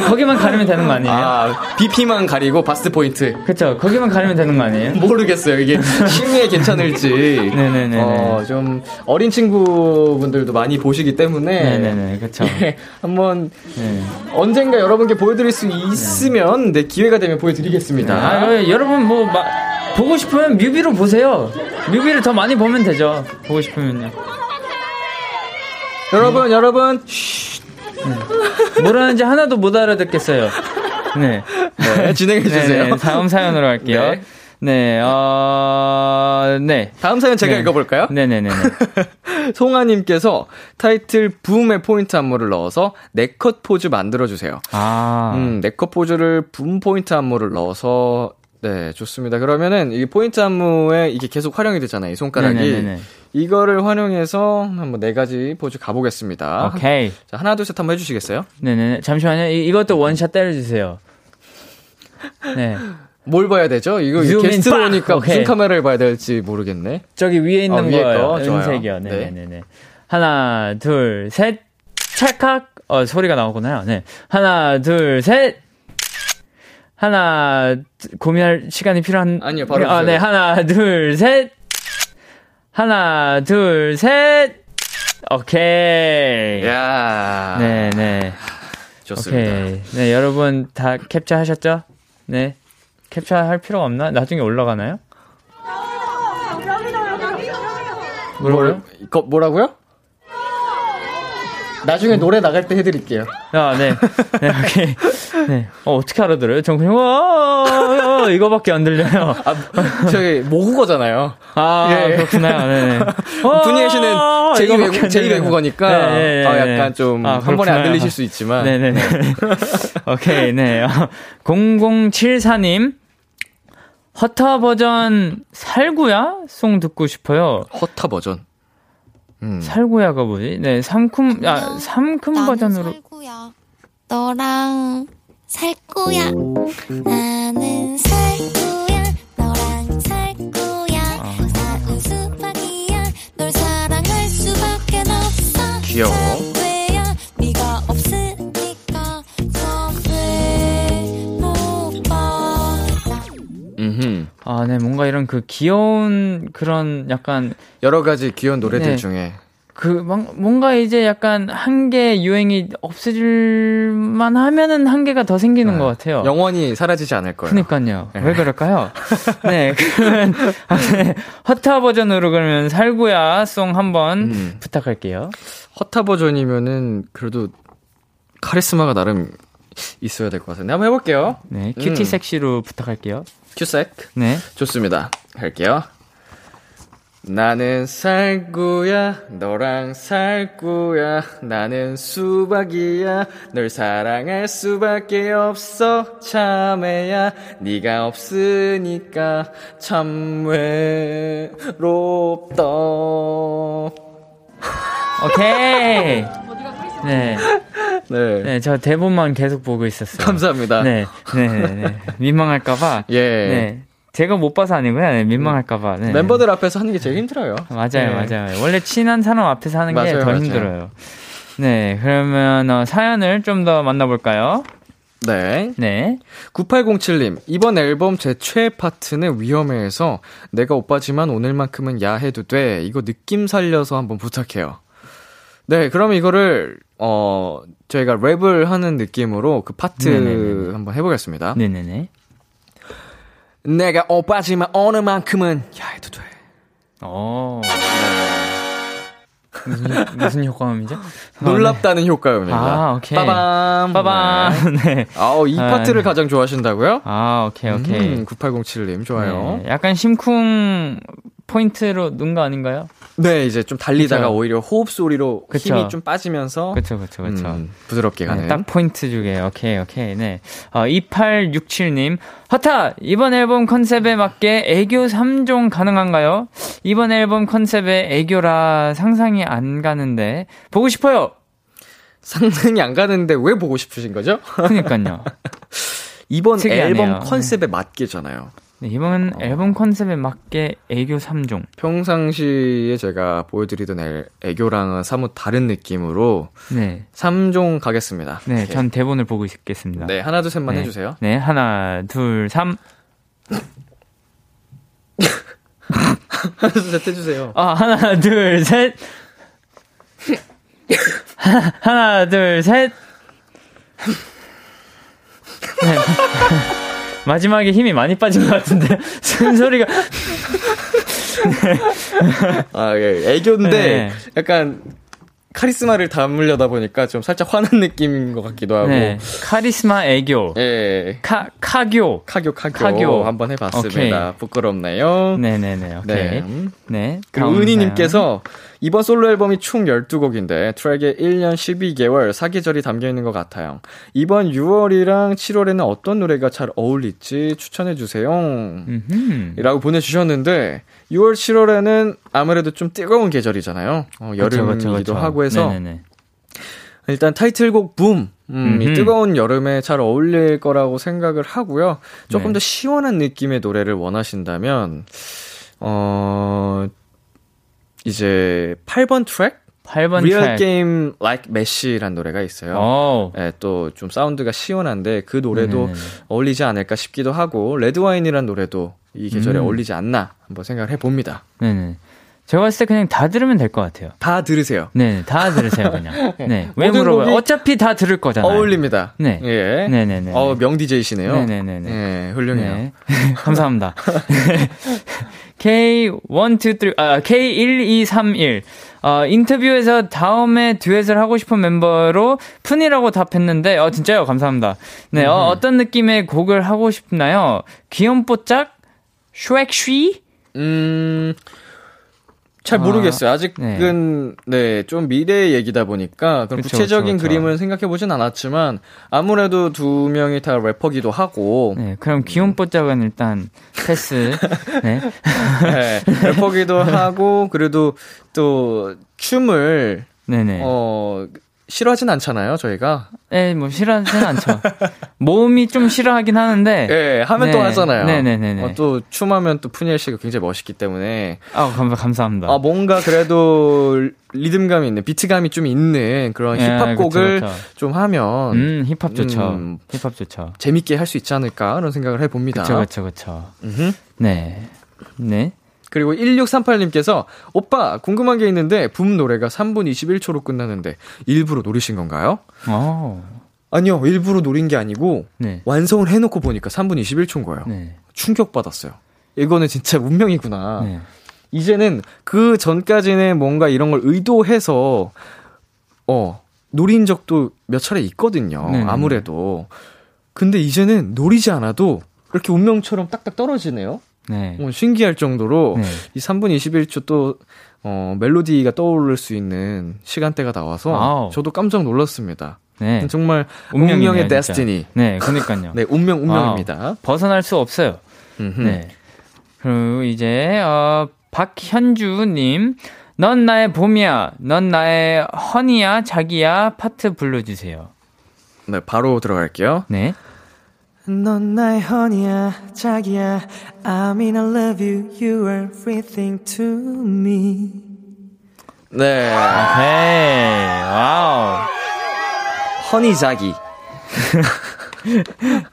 거기만 가리면 되는 거 아니에요? BP만 가리고 바스트 포인트. 그렇죠. 거기만 가리면 되는 거 아니에요? 모르겠어요. 이게 심의에 괜찮을지. 네네네. 좀 어린 친구분들도 많이 보시기 때문에. 네네네. 그렇죠. 예, 한번 언젠가 여러분께 보여드릴 수 있으면 기회가 되면 보여드리겠습니다. 여러분 보고 싶으면 뮤비로 보세요. 뮤비를 더 많이 보면 되죠. 보고 싶으면요. 여러분. 모르는지 하나도 못 알아듣겠어요. 네. 네, 진행해주세요. 네네, 다음 사연으로 할게요. 네. 네, 네. 다음 사연 제가 네. 읽어볼까요? 네네네. 송아님께서 타이틀 붐의 포인트 안무를 넣어서 네컷 포즈 만들어주세요. 아. 네컷 포즈를 붐 포인트 안무를 넣어서, 네, 좋습니다. 그러면은 이 포인트 안무에 이게 계속 활용이 되잖아요, 이 손가락이. 네네네네. 이거를 활용해서 한번 네 가지 포즈 가보겠습니다. 오케이. 자, 하나, 둘, 셋 한번 해주시겠어요? 네네네. 잠시만요. 이것도 원샷 때려주세요. 네. 뭘 봐야 되죠? 이거 게스트로 오니까 무슨 카메라를 봐야 될지 모르겠네. 저기 위에 있는 위에 거예요. 은색이요. 네네네. 네. 하나, 둘, 셋. 찰칵. 소리가 나오구나요. 네. 하나, 둘, 셋. 하나, 고민할 시간이 필요한. 아니요, 바로. 네. 하나, 둘, 셋. 하나, 둘, 셋. 오케이. 야. 네네. 좋습니다. 오케이. 네, 여러분 다 캡처하셨죠? 네. 캡처할 필요가 없나? 나중에 올라가나요? 뭐라고요? 뭐라고요? 나중에 노래 나갈 때 해드릴게요. 아, 네. 네, 오케이. 네. 어떻게 알아들어요? 정근이, 이거밖에 안 들려요. 아, 저기, 모국어잖아요. 아, 예. 그렇구나요. 네네. 분이엘 씨는 제2외국어니까, 네. 약간 좀, 한 번에 안 들리실 수 있지만. 네네네. 네. 오케이, 네. 0074님. 허타 버전, 살구야? 송 듣고 싶어요. 허타 버전. 살구야가 뭐지? 네, 삼큼 버전으로. 살구야. 너랑 살 거야. 나는 살 거야. 너랑 살 거야. 사은 수박이야. 널 사랑할 수밖에 없어. 귀여워. 살구야. 네가 없으니까 선배 못 봐. 아, 네, 뭔가 이런 그 귀여운 그런 약간 여러 가지 귀여운 노래들 네. 중에 뭔가 이제 약간 한계 유행이 없어질만 하면은 한계가 더 생기는 네. 것 같아요. 영원히 사라지지 않을 거예요. 그니까요. 네. 왜 그럴까요? 네, 그러면 네, 허타 버전으로 그러면 살구야 송 한번 부탁할게요. 허타 버전이면은 그래도 카리스마가 나름 있어야 될 것 같은데 한번 해볼게요. 네, 큐티 섹시로 부탁할게요. 큐섹. 네, 좋습니다. 할게요. 나는 살구야, 너랑 살구야, 나는 수박이야, 널 사랑할 수밖에 없어, 참외야, 네가 없으니까 참 외롭다. 오케이. 네. 네. 네, 저 대본만 계속 보고 있었어요. 감사합니다. 네, 네, 네. 네. 민망할까봐. 예. 네. 제가 못 봐서 아니고요. 네, 민망할까봐. 네. 멤버들 앞에서 하는 게 제일 힘들어요. 맞아요, 네. 맞아요. 원래 친한 사람 앞에서 하는 게 더 힘들어요. 네, 그러면 사연을 좀 더 만나볼까요? 네. 네. 9807님, 이번 앨범 제 최애 파트는 위험해에서 내가 오빠지만 오늘만큼은 야 해도 돼. 이거 느낌 살려서 한번 부탁해요. 네, 그럼 이거를 저희가 랩을 하는 느낌으로 그 파트 네네네. 한번 해보겠습니다. 네네네. 내가 오빠지만 어느 만큼은 야 해도 돼. 오. 무슨 효과음이죠? 놀랍다는 네. 효과음입니다. 아, 오케이. 빠밤. 빠밤. 네. 네. 이 파트를 네. 가장 좋아하신다고요? 아, 오케이, 오케이. 9807님, 좋아요. 네. 약간 심쿵 포인트로 눈 거 아닌가요? 네, 이제 좀 달리다가 그쵸? 오히려 호흡 소리로 그쵸? 힘이 좀 빠지면서. 그쵸, 그쵸, 그쵸. 부드럽게 가네. 딱 포인트 주게. 오케이, 오케이. 네. 2867님. 허타! 이번 앨범 컨셉에 맞게 애교 3종 가능한가요? 이번 앨범 컨셉에 애교라 상상이 안 가는데. 보고 싶어요! 상상이 안 가는데 왜 보고 싶으신 거죠? 그니까요. 이번 특이하네요. 앨범 컨셉에 네. 맞게잖아요. 네, 이번 앨범 컨셉에 맞게 애교 3종. 평상시에 제가 보여드리던 애교랑은 사뭇 다른 느낌으로 네. 3종 가겠습니다. 네, 오케이. 전 대본을 보고 있겠습니다. 네, 하나, 둘, 셋만 네. 해주세요. 네, 하나, 둘, 삼. 하나, 둘, 셋 해주세요. 하나, 둘, 셋. 하나, 둘, 셋. 네. 마지막에 힘이 많이 빠진 것 같은데 숨소리가 네. 애교인데 네. 약간 카리스마를 담으려다 보니까 좀 살짝 화난 느낌인 것 같기도 하고. 네. 카리스마 애교. 예. 카교. 한번 해봤습니다. 오케이. 부끄럽네요. 네네네. 오케이. 네. 네. 그리고 은희님께서 이번 솔로 앨범이 총 12곡인데 트랙에 1년 12개월 사계절이 담겨있는 것 같아요. 이번 6월이랑 7월에는 어떤 노래가 잘 어울릴지 추천해주세요. 라고 보내주셨는데 6월, 7월에는 아무래도 좀 뜨거운 계절이잖아요. 여름이기도 하고 해서 네네네. 일단 타이틀곡 붐! 이 뜨거운 여름에 잘 어울릴 거라고 생각을 하고요. 조금 네. 더 시원한 느낌의 노래를 원하신다면 이제 8번 트랙? 8번 Real 트랙. Game Like Mesh라는 노래가 있어요. 네, 또 좀 사운드가 시원한데 그 노래도 네네네. 어울리지 않을까 싶기도 하고 Red Wine이라는 노래도 이 계절에 어울리지 않나 한번 생각을 해봅니다. 네네. 제가 봤을 때 그냥 다 들으면 될 것 같아요. 다 들으세요. 네, 다 들으세요 그냥. 네, 왜 물어봐요? 어차피 다 들을 거잖아요. 어울립니다. 네, 예. 네네네. 명 DJ시네요. 네네네. 네, 훌륭해요. 네. 감사합니다. K1231. 인터뷰에서 다음에 듀엣을 하고 싶은 멤버로 푼이라고 답했는데, 진짜요? 감사합니다. 네, 어떤 느낌의 곡을 하고 싶나요? 귀염뽀짝? 슈액쉬? 잘 모르겠어요. 아직은, 네, 좀 미래의 얘기다 보니까, 그런 구체적인 그림을 생각해보진 않았지만, 아무래도 두 명이 다 래퍼기도 하고. 네, 그럼 귀염뽀짝은 일단 패스. 네. 네. 래퍼기도 하고, 그래도 또 춤을, 네네. 싫어하진 않잖아요, 저희가. 네, 뭐, 싫어하진 않죠. 몸이 좀 싫어하긴 하는데. 네, 하면 네. 또 하잖아요. 네네네. 또, 춤하면 또 푸니엘 씨가 굉장히 멋있기 때문에. 감사합니다. 뭔가 그래도 리듬감이 있는, 비트감이 좀 있는 그런 힙합곡을 좀 하면. 힙합 좋죠. 힙합 좋죠. 재밌게 할 수 있지 않을까, 이런 생각을 해봅니다. 그쵸. 네. 네. 그리고 1638님께서 오빠 궁금한 게 있는데 붐 노래가 3분 21초로 끝나는데 일부러 노리신 건가요? 아니요. 일부러 노린 게 아니고 네. 완성을 해놓고 보니까 3분 21초인 거예요. 네. 충격받았어요. 이거는 진짜 운명이구나. 네. 이제는 그 전까지는 뭔가 이런 걸 의도해서 노린 적도 몇 차례 있거든요. 네네. 아무래도. 근데 이제는 노리지 않아도 이렇게 운명처럼 딱딱 떨어지네요. 네. 신기할 정도로 이 3분 21초 또 멜로디가 떠오를 수 있는 시간대가 나와서 저도 깜짝 놀랐습니다. 네. 정말 운명의 데스티니. 네, 그러니까요. 네, 운명입니다. 벗어날 수 없어요. 네. 그리고 이제 박현주님, 넌 나의 봄이야, 넌 나의 허니야, 자기야 파트 불러주세요. 네, 바로 들어갈게요. 네. 넌 나의 허니야 자기야 I mean I love you You are everything to me. 네. 오케이. 와우. 허니 자기.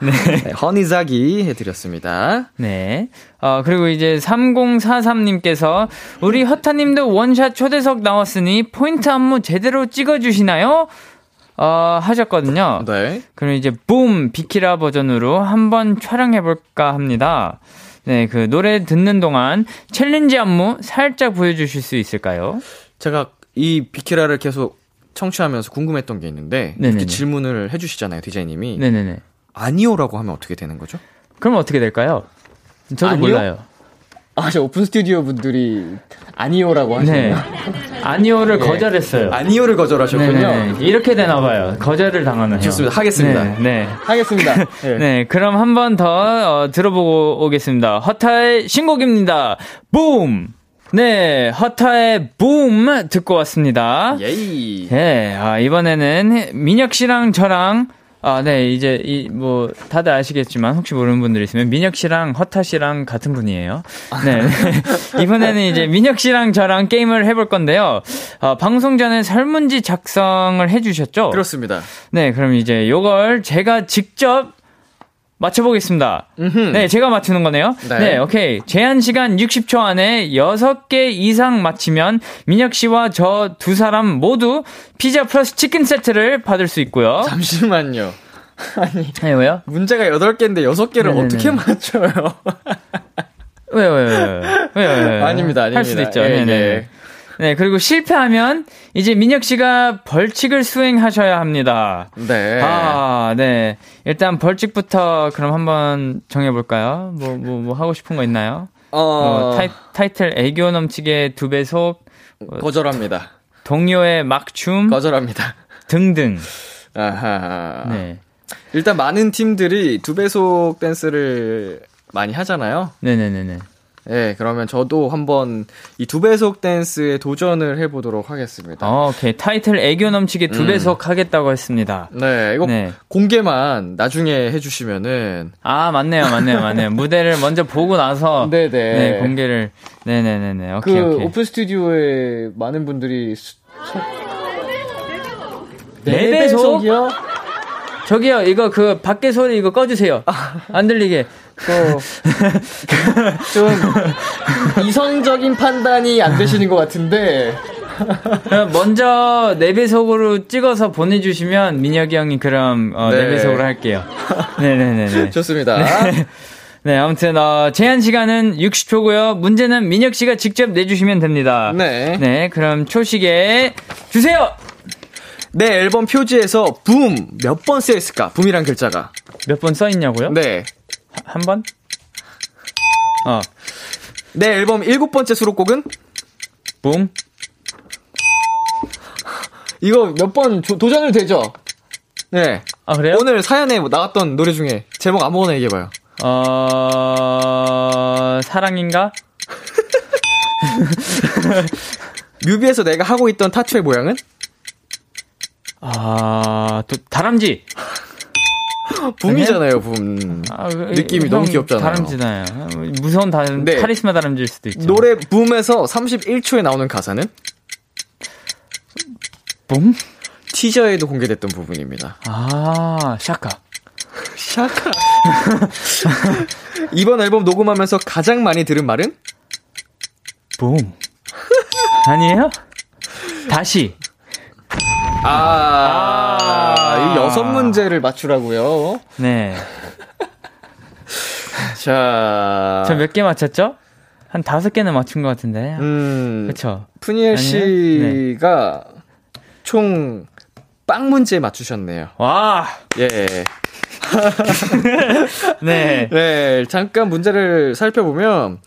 네. 허니 자기 해드렸습니다. 네. 그리고 이제 3043님께서 우리 허타님도 원샷 초대석 나왔으니 포인트 안무 제대로 찍어주시나요? 하셨거든요. 네. 그럼 이제 붐 비키라 버전으로 한번 촬영해볼까 합니다. 네, 그 노래 듣는 동안 챌린지 안무 살짝 보여주실 수 있을까요? 제가 이 비키라를 계속 청취하면서 궁금했던 게 있는데 네네네. 이렇게 질문을 해주시잖아요, 디제이님이. 네네네. 아니요라고 하면 어떻게 되는 거죠? 그럼 어떻게 될까요? 저도 아니요? 몰라요. 저 오픈 스튜디오 분들이 아니요라고 하시네요. 네. 아니요를 거절했어요. 아니요를 거절하셨군요. 네네네. 이렇게 되나봐요. 거절을 당하네요. 좋습니다. 하겠습니다. 네. 하겠습니다. 네. 네. 그럼 한 번 더 들어보고 오겠습니다. 허타의 신곡입니다. 붐! 네, 허타의 붐! 듣고 왔습니다. 예이. 네. 이번에는 민혁 씨랑 저랑 네, 이제, 다들 아시겠지만, 혹시 모르는 분들이 있으면, 민혁 씨랑 허타 씨랑 같은 분이에요. 네. 이번에는 이제 민혁 씨랑 저랑 게임을 해볼 건데요. 방송 전에 설문지 작성을 해주셨죠? 그렇습니다. 네, 그럼 이제 요걸 제가 직접 맞춰보겠습니다. 네, 제가 맞추는 거네요. 네. 네, 오케이. 제한 시간 60초 안에 6개 이상 맞히면 민혁 씨와 저 두 사람 모두 피자 플러스 치킨 세트를 받을 수 있고요. 잠시만요. 아니 왜요? 문제가 8개인데 6개를 네네네. 어떻게 맞춰요? 왜요? 아닙니다. 할 수도 있죠. 예, 네네. 예. 네, 그리고 실패하면 이제 민혁 씨가 벌칙을 수행하셔야 합니다. 네. 아, 네. 일단 벌칙부터 그럼 한번 정해볼까요? 뭐 하고 싶은 거 있나요? 타이틀 애교 넘치게 2배속. 거절합니다. 동요의 막춤. 거절합니다. 등등. 아하. 네. 일단 많은 팀들이 2배속 댄스를 많이 하잖아요. 네네네네. 네, 그러면 저도 한번 이 2배속 댄스에 도전을 해보도록 하겠습니다. 오케이. 타이틀 애교 넘치게 2배속 하겠다고 했습니다. 네, 이거 네. 공개만 나중에 해주시면은. 아, 맞네요. 무대를 먼저 보고 나서. 네네. 네, 공개를. 네네네네. 오케이. 오케이. 오픈 스튜디오에 많은 분들이. 4배속이요? 저기요, 이거 그 밖에 소리 이거 꺼주세요. 안 들리게. 좀 이성적인 판단이 안 되시는 것 같은데 먼저 4배속으로 찍어서 보내주시면 민혁이 형이 그럼 4배속으로 할게요. 네네네. 좋습니다. 네. 네, 아무튼 제한 시간은 60초고요. 문제는 민혁 씨가 직접 내주시면 됩니다. 네. 네, 그럼 초식에 주세요. 내 앨범 표지에서 붐 몇 번 쓰였을까? 붐이란 글자가 몇 번 써있냐고요? 네. 한 번? 내 앨범 7번째 수록곡은? 붐. 이거 몇 번 도전을 되죠? 네. 아, 그래요? 오늘 사연에 나왔던 노래 중에 제목 아무거나 얘기해봐요. 사랑인가? 뮤비에서 내가 하고 있던 타투의 모양은? 아, 또 다람쥐. 붐이잖아요, 붐. 아, 느낌이 너무 귀엽잖아요. 다람쥐나요? 무서운 다람쥐, 네. 카리스마 다람쥐일 수도 있죠. 노래 붐에서 31초에 나오는 가사는? 붐? 티저에도 공개됐던 부분입니다. 아, 샤카. 샤카. 이번 앨범 녹음하면서 가장 많이 들은 말은? 붐. 아니에요? 다시. 이 6문제를 맞추라고요. 네. 자, 저 몇 개 맞췄죠? 한 5개는 맞춘 것 같은데. 그렇죠. 프니엘 씨가 네. 총 빵 문제 맞추셨네요. 와, 예. 네. 네. 잠깐 문제를 살펴보면.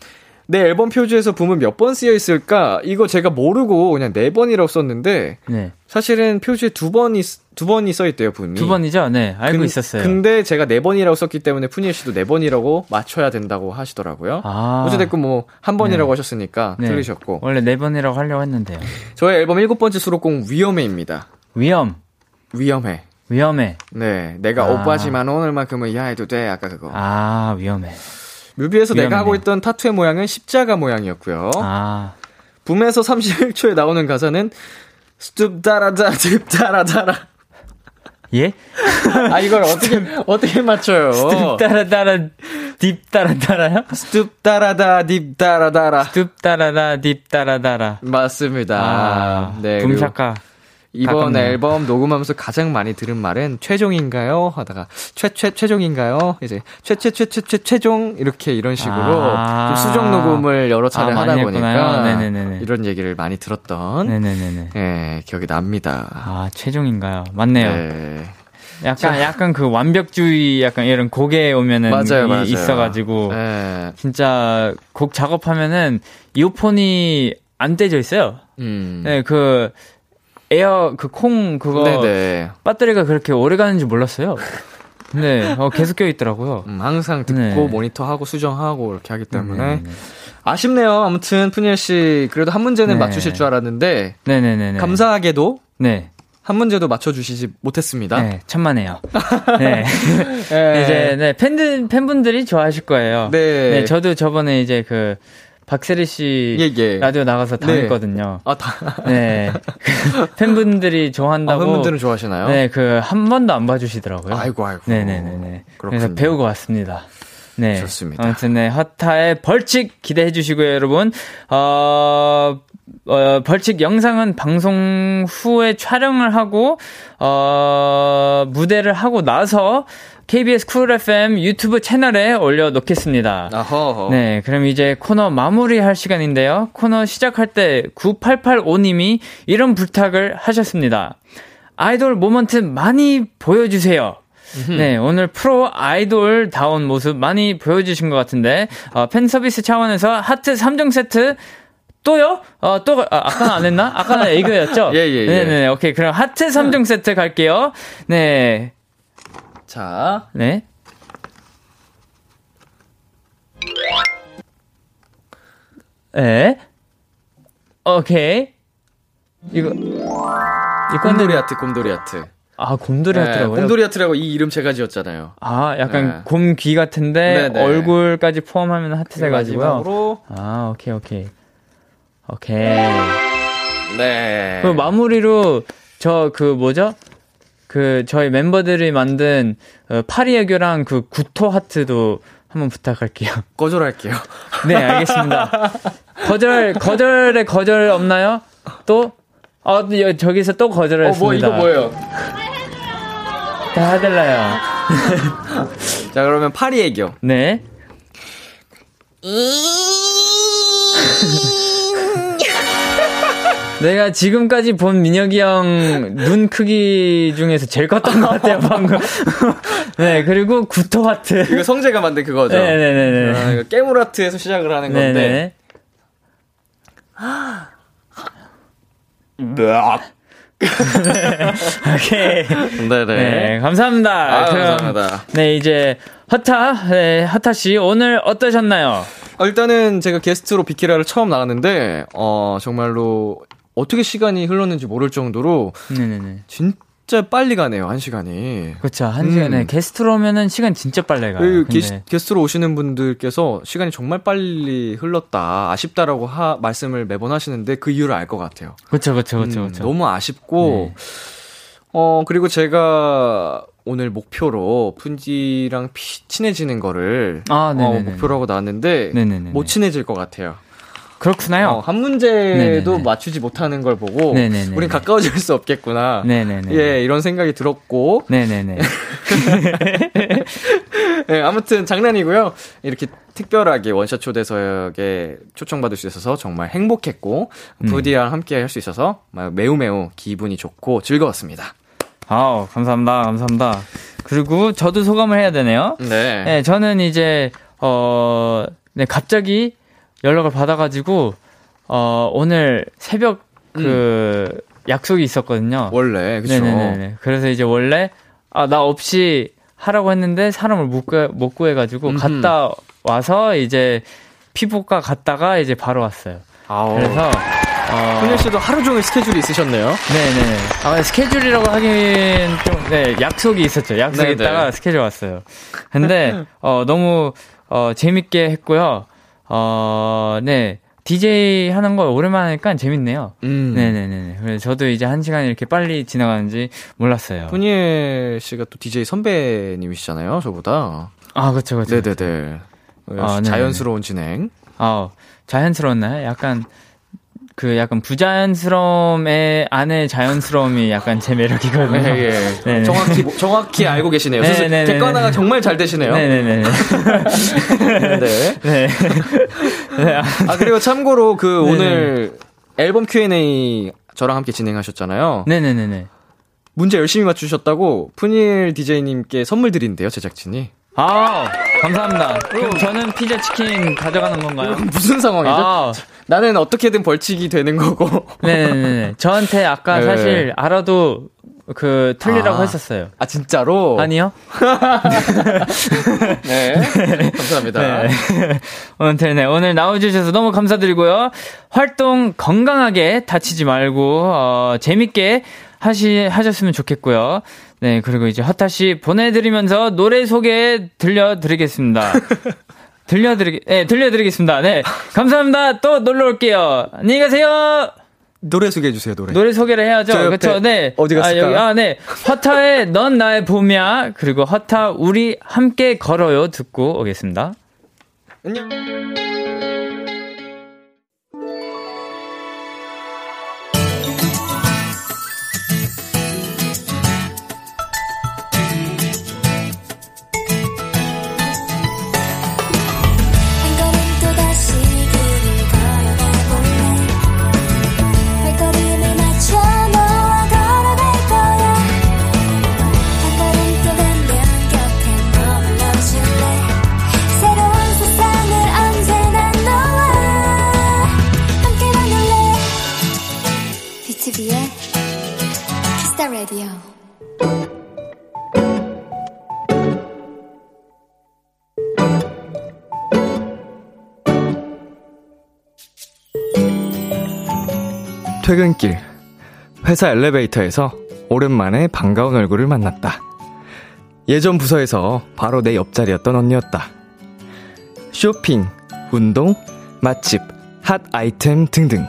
내 앨범 표지에서 붐은 몇 번 쓰여 있을까? 이거 제가 모르고 그냥 4번이라고 썼는데 네. 사실은 표지에 2번이 써 있대요, 붐이. 2번이죠? 네, 알고 있었어요. 근데 제가 4번이라고 썼기 때문에 푸니엘 씨도 4번이라고 맞춰야 된다고 하시더라고요. 아. 어쨌든 뭐 한 번이라고 네. 하셨으니까 네. 들으셨고. 원래 4번이라고 하려고 했는데요. 저의 앨범 7번째 수록곡 위험해입니다. 위험해. 네, 내가 오빠지만 오늘만큼은 이해해도 돼. 아까 그거. 아, 위험해. 뮤비에서 위험하네. 내가 하고 있던 타투의 모양은 십자가 모양이었고요. 아. 붐에서 31초에 나오는 가사는 스톱다라다 딥다라다라. 예? 아, 이걸 어떻게 맞춰요? 스톱다라다라 딥다라다라요? 스톱다라다 딥다라다라. 스톱다라다 딥다라다라. 맞습니다. 아, 네. 붐샤카. 이번 가깝네요. 앨범 녹음하면서 가장 많이 들은 말은 최종인가요? 하다가 최종인가요? 이제 최종 이렇게 이런 식으로 수정 녹음을 여러 차례 하다 보니까 이런 얘기를 많이 들었던 네, 기억이 납니다. 아, 최종인가요? 맞네요. 네. 약간 그 완벽주의 약간 이런 곡에 오면은 맞아요. 있어가지고 네. 진짜 곡 작업하면은 이어폰이 안 떼져 있어요. 네, 그 에어 그 콩 그거 네네. 배터리가 그렇게 오래 가는지 몰랐어요. 네, 계속 껴 있더라고요. 항상 듣고 네. 모니터하고 수정하고 이렇게 하기 때문에 네네. 아쉽네요. 아무튼 푸니엘 씨 그래도 한 문제는 네. 맞추실 줄 알았는데 네네네네. 감사하게도 네. 한 문제도 맞춰주시지 못했습니다. 네, 천만에요. 네. 네. 이제 네, 팬분들이 좋아하실 거예요. 네. 네, 저도 저번에 이제 그 박세리 씨 예. 라디오 나가서 당했거든요. 네. 네. 팬분들이 좋아한다고. 아, 팬분들은 좋아하시나요? 네, 그 한 번도 안 봐주시더라고요. 아이고. 네네네. 그래서 배우고 왔습니다. 네. 좋습니다. 아무튼 네, 허타의 벌칙 기대해 주시고요, 여러분. 벌칙 영상은 방송 후에 촬영을 하고 무대를 하고 나서 KBS 쿨 FM 유튜브 채널에 올려놓겠습니다. 아허허. 네, 그럼 이제 코너 마무리할 시간인데요. 코너 시작할 때 9885님이 이런 부탁을 하셨습니다. 아이돌 모먼트 많이 보여주세요. 네, 오늘 프로 아이돌다운 모습 많이 보여주신 것 같은데 팬 서비스 차원에서 하트 3종 세트 또요? 아까는 안 했나? 아까는 애교였죠? 예. 네네, 오케이. 그럼 하트 3종 세트 갈게요. 네. 자. 네. 네. 오케이. 이거 곰돌이 하트, 곰돌이 하트. 아, 곰돌이 하트라고요? 곰돌이 하트라고 이 이름 제가 지었잖아요. 아, 약간 곰 귀 같은데 네네. 얼굴까지 포함하면 하트 돼가지고요. 아, 오케이. 오케이. 네. 그리고 마무리로 저희 멤버들이 만든 파리 애교랑 그 구토 하트도 한번 부탁할게요. 거절할게요. 네, 알겠습니다. 거절에 거절 없나요? 또? 저기서 또 거절을 했습니다. 이거 뭐예요? 다 달라요. 자, 그러면 파리 애교. 네. 내가 지금까지 본 민혁이 형 눈 크기 중에서 제일 컸던 것 같아요, 방금. 네, 그리고 구토 하트. 이거 성재가 만든 그거죠? 네네네. 이거 깨물 하트에서 시작을 하는 건데. 오케이. 네네. 감사합니다. 감사합니다. 네, 이제 허타 씨 오늘 어떠셨나요? 일단은 제가 게스트로 비키라를 처음 나갔는데 정말로 어떻게 시간이 흘렀는지 모를 정도로 네네네. 진짜 빨리 가네요. 1시간이. 그렇죠. 1시간에 게스트로 오면은 시간 진짜 빨리 가요. 게스트로 오시는 분들께서 시간이 정말 빨리 흘렀다. 아쉽다라고 말씀을 매번 하시는데 그 이유를 알 것 같아요. 그렇죠. 너무 아쉽고 그리고 제가 오늘 목표로 푼지랑 친해지는 거를 목표로 하고 나왔는데 네네네네. 못 친해질 것 같아요. 그렇구나요. 한 문제도 네네네. 맞추지 못하는 걸 보고 네네네. 우린 가까워질 수 없겠구나. 네네네. 예, 이런 생각이 들었고. 네네네. 네, 아무튼 장난이고요. 이렇게 특별하게 원샷 초대석에 초청받을 수 있어서 정말 행복했고 부디랑 함께 할 수 있어서 매우 기분이 좋고 즐거웠습니다. 아우, 감사합니다. 그리고 저도 소감을 해야 되네요. 네. 네, 저는 이제, 갑자기 연락을 받아가지고, 오늘 새벽 약속이 있었거든요. 원래, 그쵸. 네네네. 그래서 이제 원래, 나 없이 하라고 했는데 사람을 못 구해가지고, 갔다 와서 이제 피부과 갔다가 이제 바로 왔어요. 아오. 그래서, 훈련 씨도 하루 종일 스케줄이 있으셨네요. 네네. 스케줄이라고 하긴 좀, 약속이 있었죠. 약속이 있다가 스케줄 왔어요. 근데, 너무, 재밌게 했고요. DJ 하는 거 오랜만에 하니까 재밌네요. 네네네. 그래서 저도 이제 1시간이 이렇게 빨리 지나가는지 몰랐어요. 프니엘 씨가 또 DJ 선배님이시잖아요. 저보다. 아, 그쵸. 네네네. 자연스러운 진행. 자연스러웠나요? 약간, 약간 부자연스러움의 안에 자연스러움이 약간 제 매력이거든요. 네. 정확히 알고 계시네요. 객관화가 정말 잘 되시네요. 네네네. 네. 그리고 참고로 오늘 앨범 Q&A 저랑 함께 진행하셨잖아요. 네네네네. 문제 열심히 맞추셨다고 프니엘 DJ님께 선물 드린대요, 제작진이. 감사합니다. 그럼 저는 피자 치킨 가져가는 건가요? 무슨 상황이죠? 나는 어떻게든 벌칙이 되는 거고. 네네네. 저한테 아까 사실 알아도 틀리라고 했었어요. 아, 진짜로? 아니요. 네. 감사합니다. 네. 오늘 나와주셔서 너무 감사드리고요. 활동 건강하게 다치지 말고, 재밌게 하셨으면 좋겠고요. 네, 그리고 이제 허타 씨 보내드리면서 노래 소개 들려드리겠습니다. 들려드리겠습니다. 네, 감사합니다. 또 놀러 올게요. 안녕히 가세요. 노래 소개해주세요, 노래 소개를 해야죠. 그쵸, 네. 어디 갔을까요? 허타의 넌 나의 봄이야. 그리고 허타, 우리 함께 걸어요. 듣고 오겠습니다. 안녕. KISS THE RADIO 퇴근길 회사 엘리베이터에서 오랜만에 반가운 얼굴을 만났다. 예전 부서에서 바로 내 옆자리였던 언니였다. 쇼핑, 운동, 맛집, 핫 아이템 등등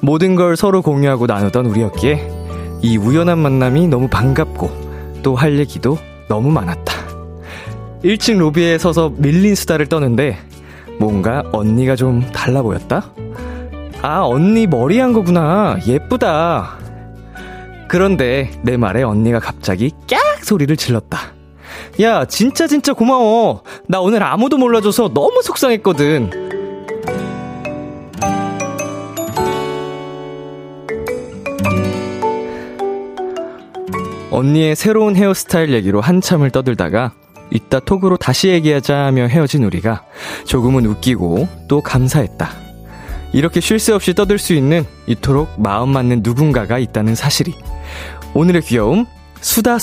모든 걸 서로 공유하고 나누던 우리였기에 이 우연한 만남이 너무 반갑고 또 할 얘기도 너무 많았다. 1층 로비에 서서 밀린 수다를 떠는데 뭔가 언니가 좀 달라 보였다. 아, 언니 머리한 거구나. 예쁘다. 그런데 내 말에 언니가 갑자기 깍 소리를 질렀다. 야, 진짜 고마워. 나 오늘 아무도 몰라줘서 너무 속상했거든. 언니의 새로운 헤어스타일 얘기로 한참을 떠들다가 이따 톡으로 다시 얘기하자며 헤어진 우리가 조금은 웃기고 또 감사했다. 이렇게 쉴 새 없이 떠들 수 있는 이토록 마음 맞는 누군가가 있다는 사실이. 오늘의 귀여움, 수다.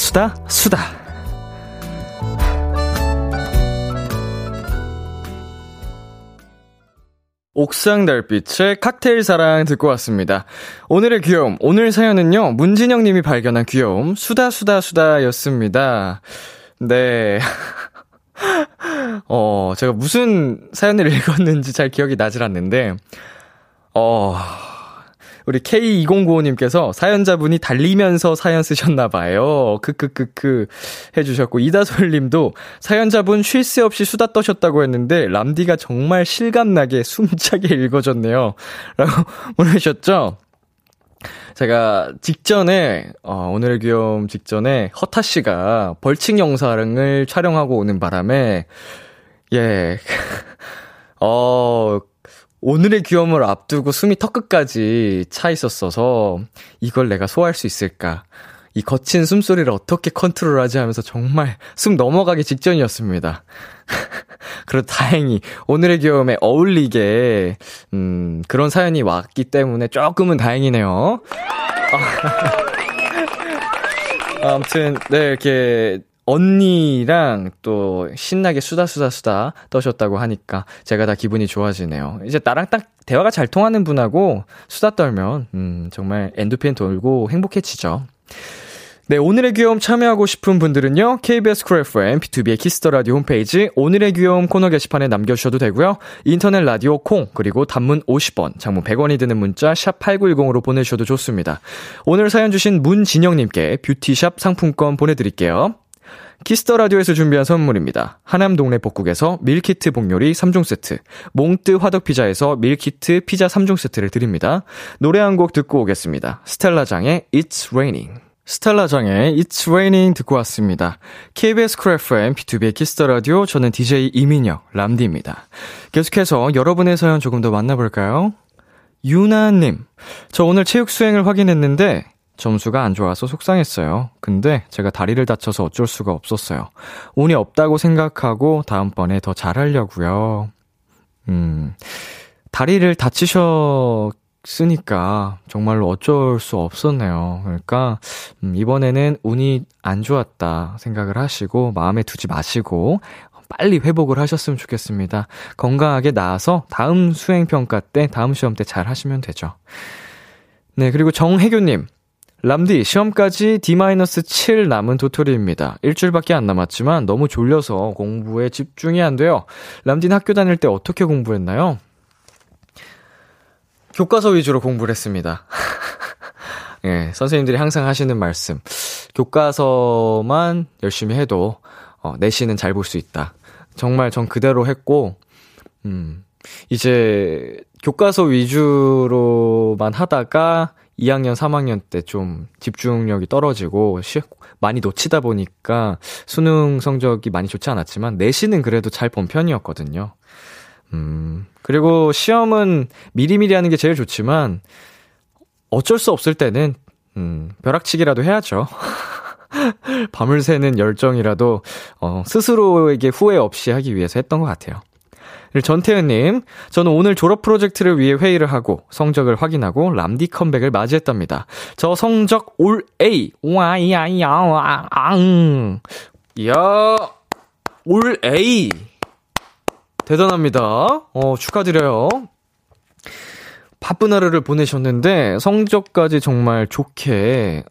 옥상 달빛의 칵테일 사랑 듣고 왔습니다. 오늘의 귀여움, 오늘 사연은요, 문진영 님이 발견한 귀여움, 수다였습니다. 네. 제가 무슨 사연을 읽었는지 잘 기억이 나질 않는데, 우리 K2095님께서 사연자분이 달리면서 사연 쓰셨나봐요. 크크크크 해주셨고, 이다솔님도 사연자분 쉴 새 없이 수다 떠셨다고 했는데 람디가 정말 실감나게 숨차게 읽어줬네요 라고 보내셨죠. 제가 직전에 오늘의 귀여움 직전에 허타씨가 벌칙 영상을 촬영하고 오는 바람에 오늘의 귀여움을 앞두고 숨이 턱끝까지 차 있었어서 이걸 내가 소화할 수 있을까, 이 거친 숨소리를 어떻게 컨트롤하지 하면서 정말 숨 넘어가기 직전이었습니다. 그래도 다행히 오늘의 귀여움에 어울리게 그런 사연이 왔기 때문에 조금은 다행이네요. 아무튼 네, 이렇게 언니랑 또 신나게 수다 떠셨다고 하니까 제가 다 기분이 좋아지네요. 이제 나랑 딱 대화가 잘 통하는 분하고 수다 떨면 정말 엔도핀 돌고 행복해지죠. 네, 오늘의 귀여움 참여하고 싶은 분들은요, KBS 쿨 FM, B2B의 키스 더 라디오 홈페이지 오늘의 귀여움 코너 게시판에 남겨주셔도 되고요. 인터넷 라디오 콩, 그리고 단문 50원, 장문 100원이 드는 문자 샵 8910으로 보내주셔도 좋습니다. 오늘 사연 주신 문진영님께 뷰티샵 상품권 보내드릴게요. 키스더라디오에서 준비한 선물입니다. 하남동네 복국에서 밀키트 복요리 3종 세트, 몽뜨 화덕피자에서 밀키트 피자 3종 세트를 드립니다. 노래 한 곡 듣고 오겠습니다. 스텔라장의 It's Raining. 스텔라장의 It's Raining 듣고 왔습니다. KBS 쿨 FM, B2B의 키스 더 라디오, 저는 DJ 이민혁, 람디입니다. 계속해서 여러분의 사연 조금 더 만나볼까요? 유나님, 저 오늘 체육 수행을 확인했는데 점수가 안 좋아서 속상했어요. 근데 제가 다리를 다쳐서 어쩔 수가 없었어요. 운이 없다고 생각하고 다음번에 더 잘하려고요. 다리를 다치셨으니까 정말로 어쩔 수 없었네요. 그러니까 이번에는 운이 안 좋았다 생각을 하시고 마음에 두지 마시고 빨리 회복을 하셨으면 좋겠습니다. 건강하게 나아서 다음 수행평가 때, 다음 시험 때 잘 하시면 되죠. 네, 그리고 정혜교님. 람디, 시험까지 D-7 남은 도토리입니다. 일주일밖에 안 남았지만 너무 졸려서 공부에 집중이 안 돼요. 람디는 학교 다닐 때 어떻게 공부했나요? 교과서 위주로 공부를 했습니다. 예, 선생님들이 항상 하시는 말씀. 교과서만 열심히 해도 내신은 잘 볼 수 있다. 정말 전 그대로 했고, 이제 교과서 위주로만 하다가 2학년, 3학년 때 좀 집중력이 떨어지고 많이 놓치다 보니까 수능 성적이 많이 좋지 않았지만 내신은 그래도 잘 본 편이었거든요. 그리고 시험은 미리미리 하는 게 제일 좋지만 어쩔 수 없을 때는 벼락치기라도 해야죠. 밤을 새는 열정이라도 스스로에게 후회 없이 하기 위해서 했던 것 같아요. 전태은님, 저는 오늘 졸업 프로젝트를 위해 회의를 하고 성적을 확인하고 람디 컴백을 맞이했답니다. 저 성적 올 A. 이야, 올 A. 대단합니다. 축하드려요. 바쁜 하루를 보내셨는데 성적까지 정말 좋게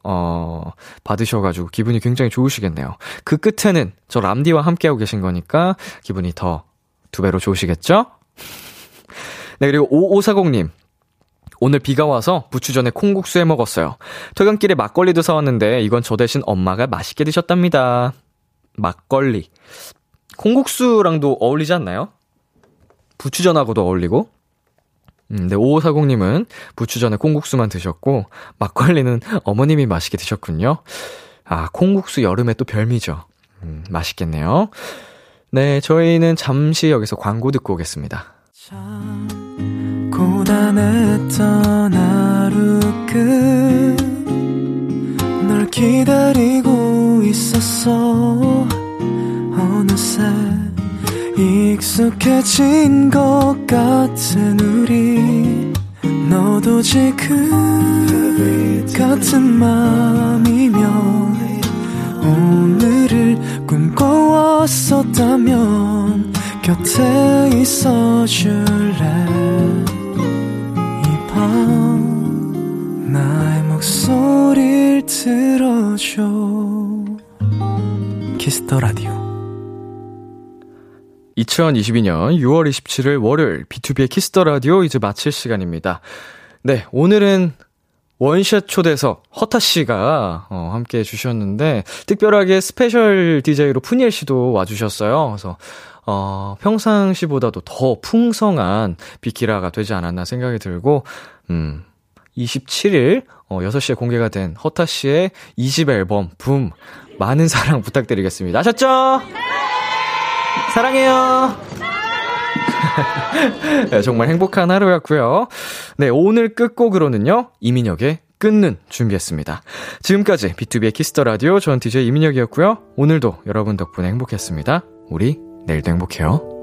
받으셔가지고 기분이 굉장히 좋으시겠네요. 그 끝에는 저 람디와 함께하고 계신 거니까 기분이 더 두 배로 좋으시겠죠? 네, 그리고 5540님. 오늘 비가 와서 부추전에 콩국수 해 먹었어요. 퇴근길에 막걸리도 사왔는데 이건 저 대신 엄마가 맛있게 드셨답니다. 막걸리. 콩국수랑도 어울리지 않나요? 부추전하고도 어울리고. 네, 5540님은 부추전에 콩국수만 드셨고 막걸리는 어머님이 맛있게 드셨군요. 아, 콩국수 여름에 또 별미죠. 맛있겠네요. 네, 저희는 잠시 여기서 광고 듣고 오겠습니다. 참 고단했던 하루 끝 널 기다리고 있었어. 어느새 익숙해진 것 같은 우리, 너도 지금 같은 맘이면 오늘을 꿈꿔왔었다면 곁에 있어줄래. 이 밤 나의 목소리를 들어줘. 키스 더 라디오. 2022년 6월 27일 월요일 B2B의 키스 더 라디오 이제 마칠 시간입니다. 네, 오늘은 원샷 초대석 허타 씨가 함께 해 주셨는데 특별하게 스페셜 DJ로 프니엘 씨도 와 주셨어요. 그래서 평상시보다도 더 풍성한 비키라가 되지 않았나 생각이 들고 27일 6시에 공개가 된 허타 씨의 2집 앨범 붐 많은 사랑 부탁드리겠습니다. 아셨죠? 사랑해요. 네, 정말 행복한 하루였고요. 네, 오늘 끝곡으로는요 이민혁의 끊는 준비했습니다. 지금까지 B2B의 키스 더 라디오, 저는 DJ 이민혁이었고요. 오늘도 여러분 덕분에 행복했습니다. 우리 내일도 행복해요.